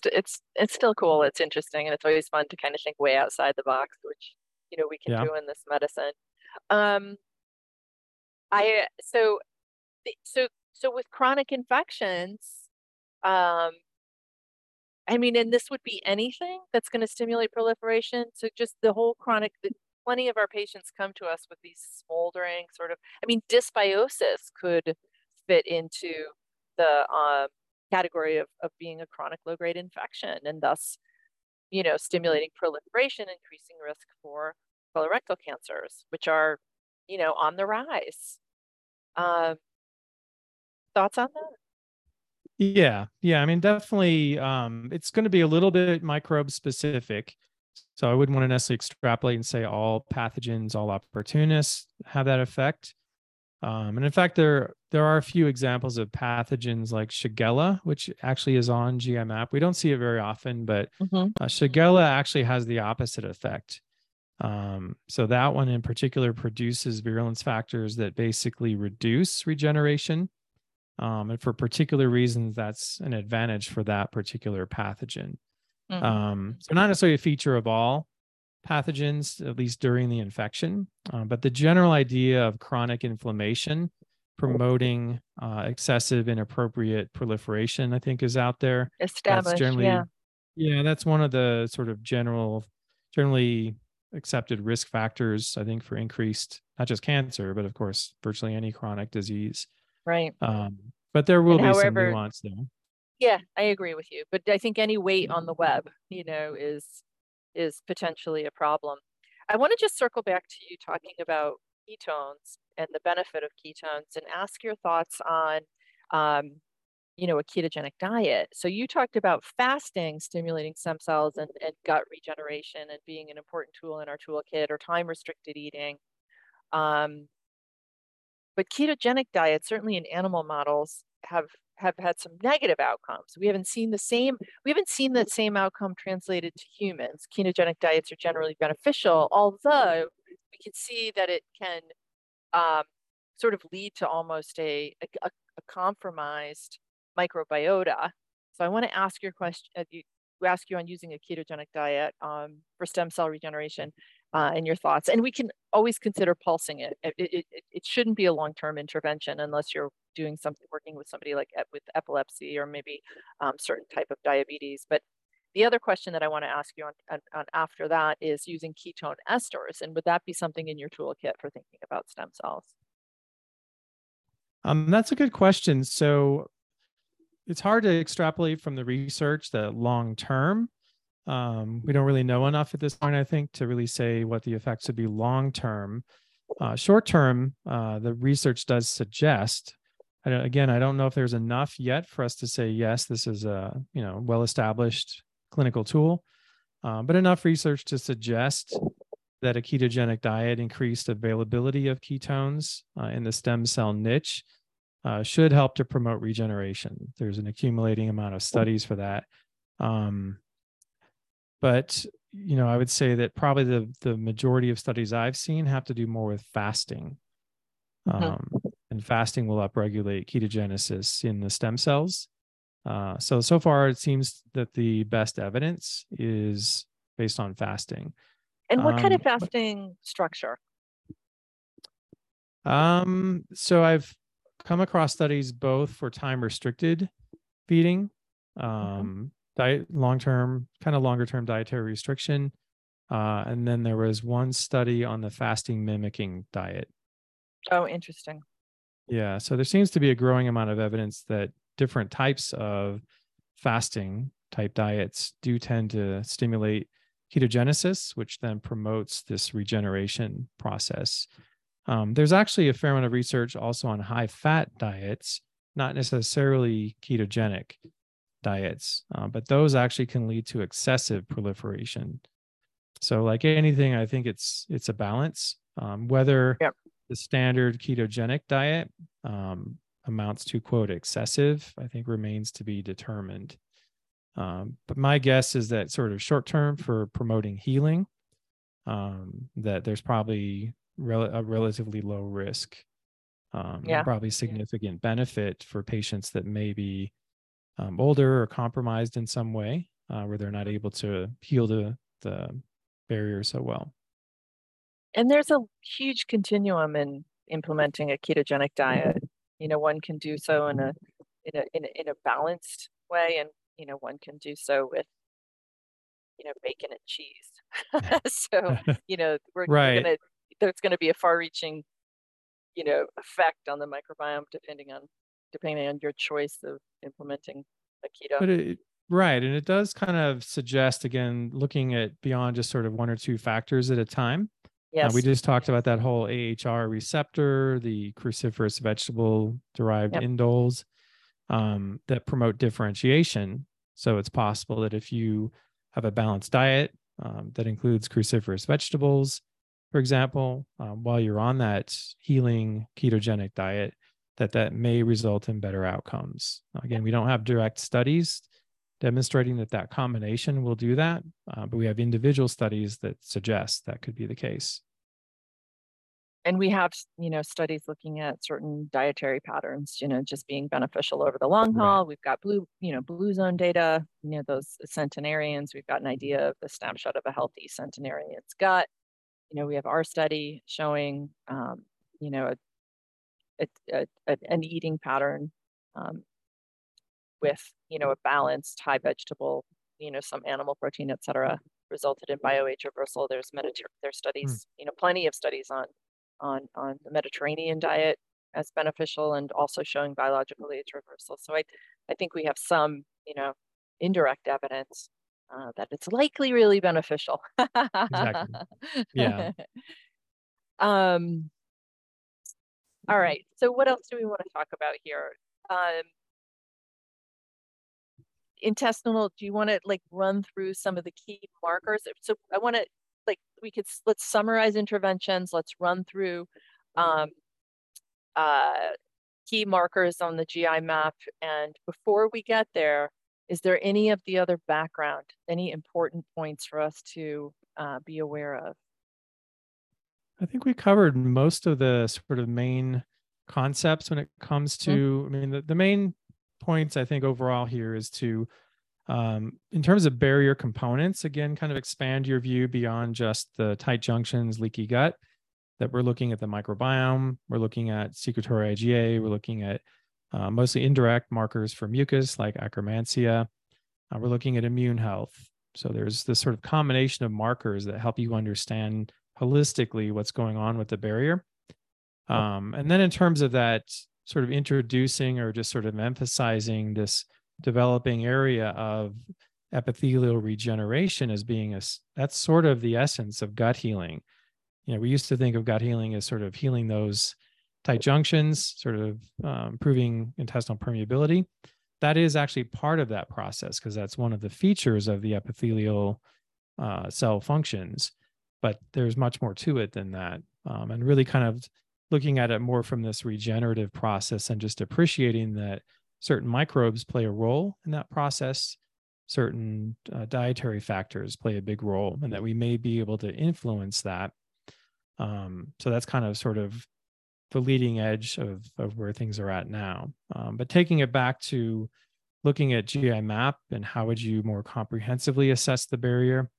still cool. It's interesting, and it's always fun to kind of think way outside the box, which you know we can do in this medicine. So with chronic infections, I mean, and this would be anything that's going to stimulate proliferation. So just the whole chronic, plenty of our patients come to us with these smoldering sort of, I mean, dysbiosis could fit into the category of being a chronic low-grade infection, and thus, you know, stimulating proliferation, increasing risk for colorectal cancers, which are, you know, on the rise. Thoughts on that? Yeah. I mean, definitely, it's going to be a little bit microbe specific. So I wouldn't want to necessarily extrapolate and say all pathogens, all opportunists have that effect. And in fact, there are a few examples of pathogens like Shigella, which actually is on GI map. We don't see it very often, but Shigella actually has the opposite effect. So that one in particular produces virulence factors that basically reduce regeneration. And for particular reasons, that's an advantage for that particular pathogen. So not necessarily a feature of all pathogens, at least during the infection, but the general idea of chronic inflammation promoting excessive, inappropriate proliferation, I think, is out there. Established, that's one of the sort of generally accepted risk factors, I think, for increased, not just cancer, but of course, virtually any chronic disease. Right. But there will be some nuance there. Yeah, I agree with you. But I think any weight on the web, you know, is potentially a problem. I want to just circle back to you talking about ketones and the benefit of ketones and ask your thoughts on, you know, a ketogenic diet. So you talked about fasting stimulating stem cells and gut regeneration and being an important tool in our toolkit, or time-restricted eating. But ketogenic diets, certainly in animal models, have had some negative outcomes. We haven't seen the same outcome translated to humans. Ketogenic diets are generally beneficial, although we can see that it can sort of lead to almost a compromised microbiota. So I want to ask your question, ask you on using a ketogenic diet for stem cell regeneration and your thoughts. And we can always consider pulsing it. It shouldn't be a long-term intervention unless you're doing something, working with somebody like with epilepsy or maybe certain type of diabetes. But the other question that I want to ask you on after that is using ketone esters. And would that be something in your toolkit for thinking about stem cells? That's a good question. So it's hard to extrapolate from the research that long-term, we don't really know enough at this point, I think, to really say what the effects would be long-term. Short-term, the research does suggest, I don't know if there's enough yet for us to say, yes, this is a, you know, well-established clinical tool, but enough research to suggest that a ketogenic diet, increased availability of ketones in the stem cell niche should help to promote regeneration. There's an accumulating amount of studies for that. But, you know, I would say that probably the majority of studies I've seen have to do more with fasting. And fasting will upregulate ketogenesis in the stem cells. So far, it seems that the best evidence is based on fasting. And what kind of fasting structure? So I've come across studies both for time-restricted feeding, longer-term dietary restriction, and then there was one study on the fasting-mimicking diet. Oh, interesting. Yeah, so there seems to be a growing amount of evidence that different types of fasting-type diets do tend to stimulate ketogenesis, which then promotes this regeneration process. There's actually a fair amount of research also on high-fat diets, not necessarily ketogenic diets, but those actually can lead to excessive proliferation. So like anything, I think it's a balance. Whether the standard ketogenic diet amounts to, quote, excessive, I think remains to be determined. But my guess is that sort of short-term for promoting healing, that there's probably a relatively low risk, probably significant benefit for patients that may be older or compromised in some way, where they're not able to heal the barrier so well. And there's a huge continuum in implementing a ketogenic diet. You know, one can do so in a balanced way, and you know, one can do so with, you know, bacon and cheese. So, you know, there's going to be a far-reaching, you know, effect on the microbiome depending on your choice of implementing a keto. But and it does kind of suggest, again, looking at beyond just sort of one or two factors at a time. Yes. We just talked about that whole AHR receptor, the cruciferous vegetable-derived indoles that promote differentiation. So it's possible that if you have a balanced diet that includes cruciferous vegetables, for example, while you're on that healing ketogenic diet, that may result in better outcomes. Again, we don't have direct studies demonstrating that combination will do that, but we have individual studies that suggest that could be the case. And we have, you know, studies looking at certain dietary patterns, you know, just being beneficial over the long haul. Right. We've got blue zone data, you know, those centenarians. We've got an idea of the snapshot of a healthy centenarian's gut. You know, we have our study showing, you know, an eating pattern with, you know, a balanced high vegetable, you know, some animal protein, et cetera, resulted in bioH reversal. There's studies, you know, plenty of studies on the Mediterranean diet as beneficial and also showing biological age reversal. So I think we have some, you know, indirect evidence that it's likely really beneficial. Exactly. Yeah. All right. So what else do we want to talk about here? intestinal, do you want to like run through some of the key markers? So I want to like, let's summarize interventions. Let's run through key markers on the GI map. And before we get there, is there any of the other background, any important points for us to be aware of? I think we covered most of the sort of main concepts when it comes to, I mean, the main points I think overall here is to, in terms of barrier components, again, kind of expand your view beyond just the tight junctions, leaky gut, that we're looking at the microbiome, we're looking at secretory IgA, we're looking at mostly indirect markers for mucus like Akkermansia, we're looking at immune health. So there's this sort of combination of markers that help you understand holistically what's going on with the barrier. And then in terms of that sort of introducing or just sort of emphasizing this developing area of epithelial regeneration as being a, that's sort of the essence of gut healing. You know, we used to think of gut healing as sort of healing those tight junctions, sort of improving intestinal permeability. That is actually part of that process because that's one of the features of the epithelial cell functions, but there's much more to it than that. And really kind of looking at it more from this regenerative process and just appreciating that certain microbes play a role in that process, certain dietary factors play a big role, and that we may be able to influence that. So that's kind of sort of the leading edge of where things are at now. But taking it back to looking at GI map and how would you more comprehensively assess the barrier?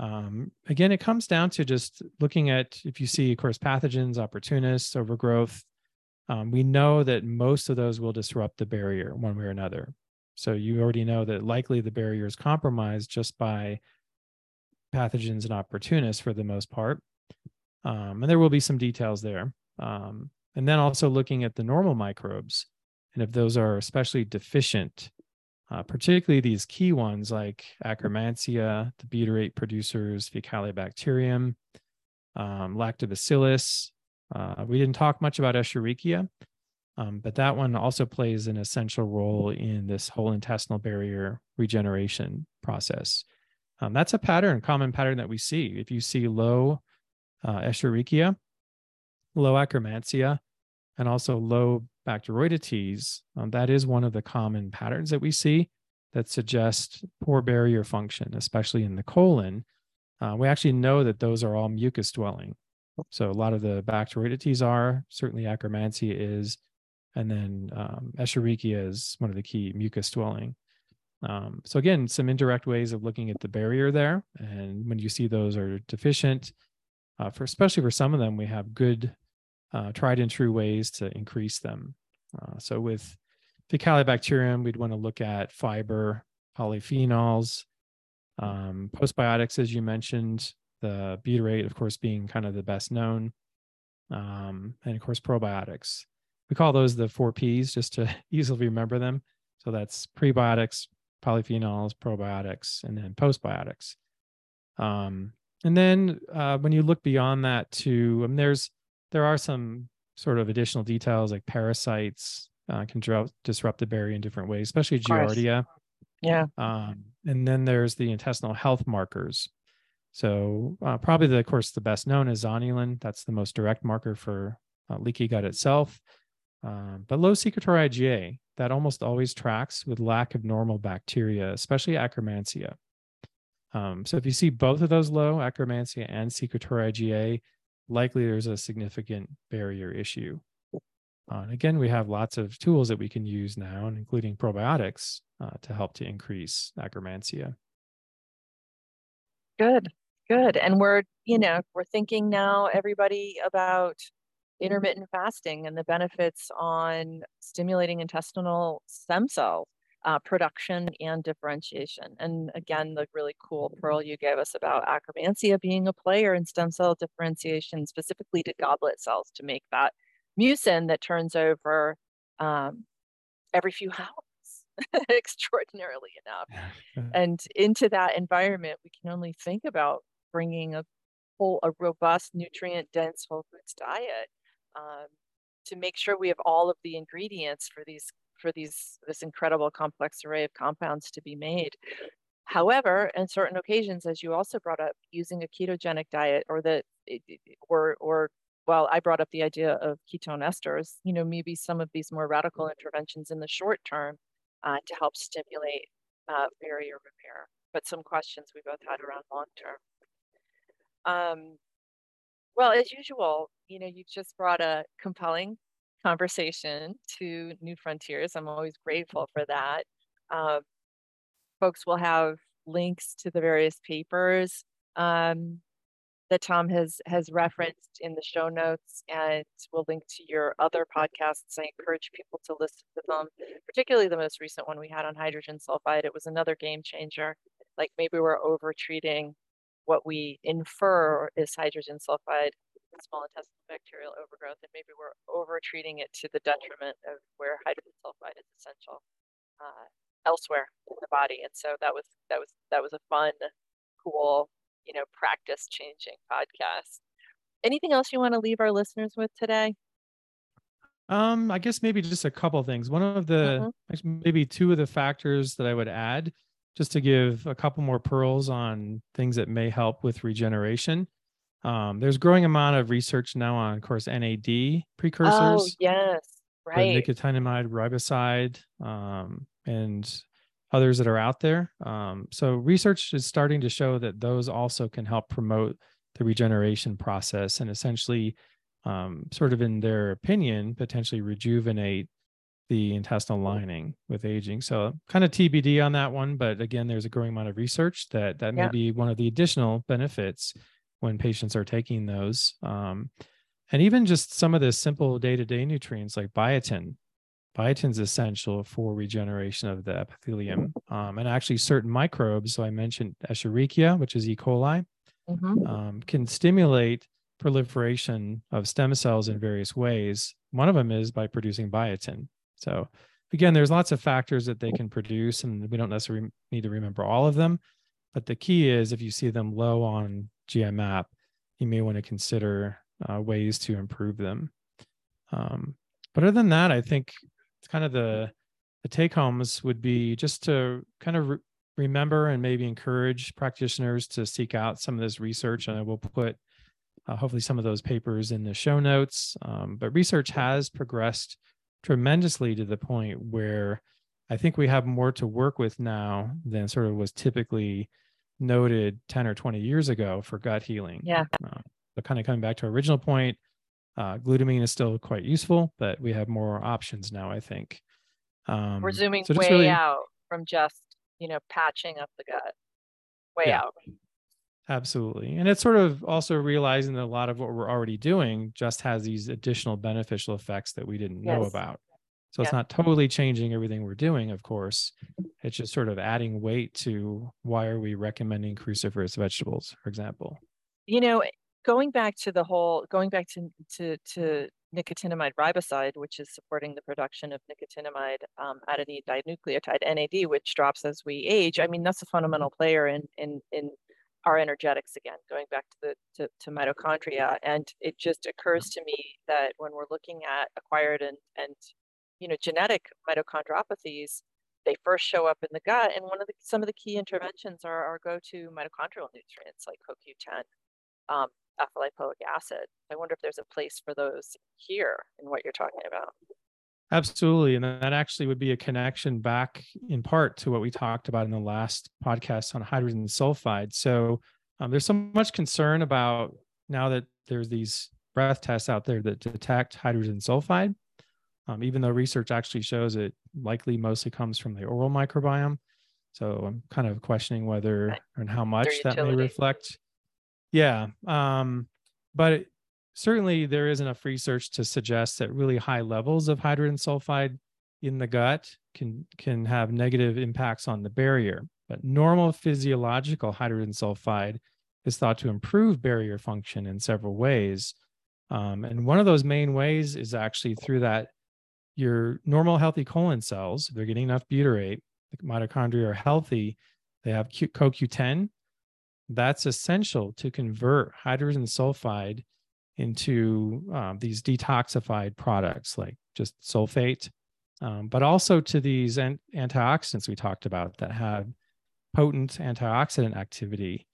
Again, it comes down to just looking at, if you see, of course, pathogens, opportunists, overgrowth, we know that most of those will disrupt the barrier one way or another. So you already know that likely the barrier is compromised just by pathogens and opportunists for the most part. And there will be some details there. And then also looking at the normal microbes, and if those are especially deficient, particularly these key ones like Akkermansia, the butyrate producers, Fecalibacterium, Lactobacillus. We didn't talk much about Escherichia, but that one also plays an essential role in this whole intestinal barrier regeneration process. That's a pattern, common pattern that we see. If you see low Escherichia, low Akkermansia, and also low Bacteroidetes, that is one of the common patterns that we see that suggests poor barrier function, especially in the colon. We actually know that those are all mucus dwelling. So a lot of the Bacteroidetes are, certainly Akkermansia is, and then Escherichia is one of the key mucus dwelling. So again, some indirect ways of looking at the barrier there. And when you see those are deficient, especially for some of them, we have good tried and true ways to increase them. So with Fecalibacterium, we'd want to look at fiber, polyphenols, postbiotics, as you mentioned, the butyrate, of course, being kind of the best known, and of course, probiotics. We call those the 4 Ps just to easily remember them. So that's prebiotics, polyphenols, probiotics, and then postbiotics. And then when you look beyond that to, there are some sort of additional details like parasites can disrupt the barrier in different ways, especially Giardia. Yeah. And then there's the intestinal health markers. So probably, of course, the best known is zonulin. That's the most direct marker for leaky gut itself. But low secretory IgA, that almost always tracks with lack of normal bacteria, especially Akkermansia. So if you see both of those low, Akkermansia and secretory IgA, likely there's a significant barrier issue. And again, we have lots of tools that we can use now, including probiotics, to help to increase Akkermansia. Good, good. And we're thinking now, everybody, about intermittent fasting and the benefits on stimulating intestinal stem cell production and differentiation. And again, the really cool pearl you gave us about Akkermansia being a player in stem cell differentiation, specifically to goblet cells to make that mucin that turns over every few hours, extraordinarily enough. And into that environment, we can only think about bringing a robust, nutrient-dense whole foods diet to make sure we have all of the ingredients for these for this incredible complex array of compounds to be made. However, in certain occasions, as you also brought up, using a ketogenic diet well, I brought up the idea of ketone esters, you know, maybe some of these more radical interventions in the short term to help stimulate barrier repair. But some questions we both had around long term. Well, as usual, you know, you've just brought a compelling conversation to New Frontiers. I'm always grateful for that. Folks will have links to the various papers that Tom has referenced in the show notes, and we'll link to your other podcasts. I encourage people to listen to them, particularly the most recent one we had on hydrogen sulfide. It was another game changer. Like maybe we're over-treating what we infer is hydrogen sulfide, small intestinal bacterial overgrowth, and maybe we're over-treating it to the detriment of where hydrogen sulfide is essential elsewhere in the body. And so that was a fun, cool, you know, practice-changing podcast. Anything else you want to leave our listeners with today? I guess maybe just a couple of things. One of the, maybe two of the factors that I would add, just to give a couple more pearls on things that may help with regeneration. There's growing amount of research now on, of course, NAD precursors. Oh, yes, right. Nicotinamide riboside and others that are out there. So research is starting to show that those also can help promote the regeneration process and essentially sort of, in their opinion, potentially rejuvenate the intestinal lining with aging. So kind of TBD on that one. But again, there's a growing amount of research that may be one of the additional benefits when patients are taking those. And even just some of the simple day-to-day nutrients like biotin. Biotin is essential for regeneration of the epithelium and actually certain microbes. So I mentioned Escherichia, which is E. coli, can stimulate proliferation of stem cells in various ways. One of them is by producing biotin. So again, there's lots of factors that they can produce, and we don't necessarily need to remember all of them. But the key is, if you see them low on GI map, you may want to consider ways to improve them. But other than that, I think kind of the take homes would be just to kind of remember and maybe encourage practitioners to seek out some of this research. And I will put hopefully some of those papers in the show notes. But research has progressed tremendously to the point where I think we have more to work with now than sort of was typically noted 10 or 20 years ago for gut healing. Yeah. But kind of coming back to our original point, glutamine is still quite useful, but we have more options now, I think. We're zooming so way really out from just, you know, patching up the gut. Way out. Absolutely. And it's sort of also realizing that a lot of what we're already doing just has these additional beneficial effects that we didn't know about. So it's not totally changing everything we're doing, of course. It's just sort of adding weight to why are we recommending cruciferous vegetables, for example. You know, going back to nicotinamide riboside, which is supporting the production of nicotinamide adenine dinucleotide, NAD, which drops as we age. I mean, that's a fundamental player in our energetics again, going back to mitochondria. And it just occurs to me that when we're looking at acquired and you know, genetic mitochondropathies, they first show up in the gut. And some of the key interventions are our go-to mitochondrial nutrients like CoQ10, alpha-lipoic acid. I wonder if there's a place for those here in what you're talking about. Absolutely. And that actually would be a connection back in part to what we talked about in the last podcast on hydrogen sulfide. So there's so much concern about now that there's these breath tests out there that detect hydrogen sulfide, even though research actually shows it likely mostly comes from the oral microbiome. So I'm kind of questioning whether and how much that may reflect. Yeah. But certainly there is enough research to suggest that really high levels of hydrogen sulfide in the gut can have negative impacts on the barrier. But normal physiological hydrogen sulfide is thought to improve barrier function in several ways. And one of those main ways is actually through that your normal healthy colon cells, if they're getting enough butyrate, the mitochondria are healthy, they have CoQ10. That's essential to convert hydrogen sulfide into these detoxified products like just sulfate, but also to these antioxidants we talked about that have potent antioxidant activity.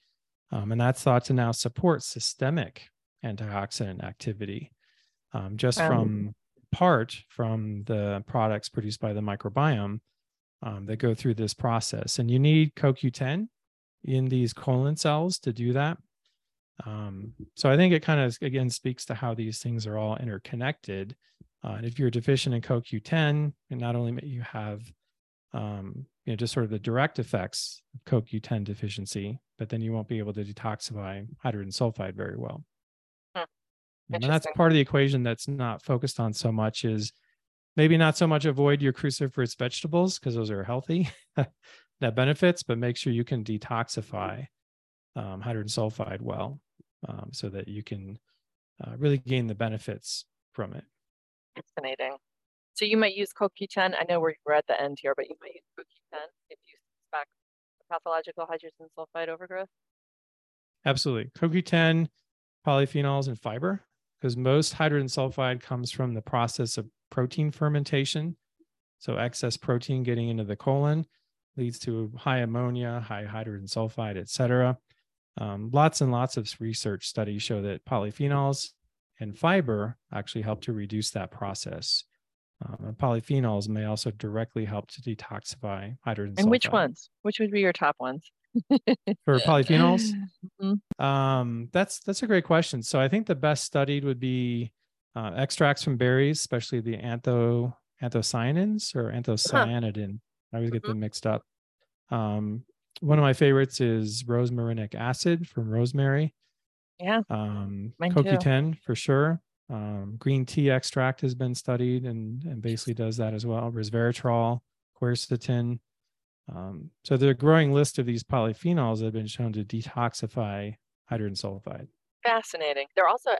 And that's thought to now support systemic antioxidant activity, just from part from the products produced by the microbiome that go through this process. And you need CoQ10 in these colon cells to do that. So I think it kind of, again, speaks to how these things are all interconnected. And if you're deficient in CoQ10, and not only may you have you know, just sort of the direct effects of CoQ10 deficiency, but then you won't be able to detoxify hydrogen sulfide very well. And that's part of the equation that's not focused on so much, is maybe not so much avoid your cruciferous vegetables, because those are healthy, that benefits, but make sure you can detoxify hydrogen sulfide well, so that you can really gain the benefits from it. Fascinating. So you might use CoQ10. I know we're at the end here, but you might use CoQ10 if you suspect pathological hydrogen sulfide overgrowth. Absolutely. CoQ10, polyphenols, and fiber, because most hydrogen sulfide comes from the process of protein fermentation. So excess protein getting into the colon leads to high ammonia, high hydrogen sulfide, et cetera. Lots and lots of research studies show that polyphenols and fiber actually help to reduce that process. And polyphenols may also directly help to detoxify hydrogen sulfide. And which ones? Which would be your top ones? For polyphenols? That's a great question. So I think the best studied would be extracts from berries, especially the anthocyanins or anthocyanidin. I always get them mixed up. One of my favorites is rosmarinic acid from rosemary. Yeah. CoQ10 for sure. Green tea extract has been studied and basically does that as well. Resveratrol, quercetin. So there's a growing list of these polyphenols that have been shown to detoxify hydrogen sulfide. Fascinating. They're also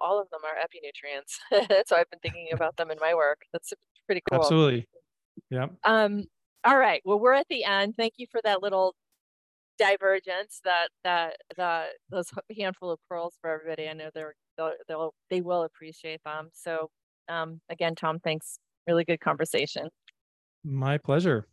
all of them are epinutrients. So I've been thinking about them in my work. That's pretty cool. Absolutely. Yeah. All right. Well, we're at the end. Thank you for that little divergence, those handful of pearls for everybody. I know they will appreciate them. So again, Tom, thanks. Really good conversation. My pleasure.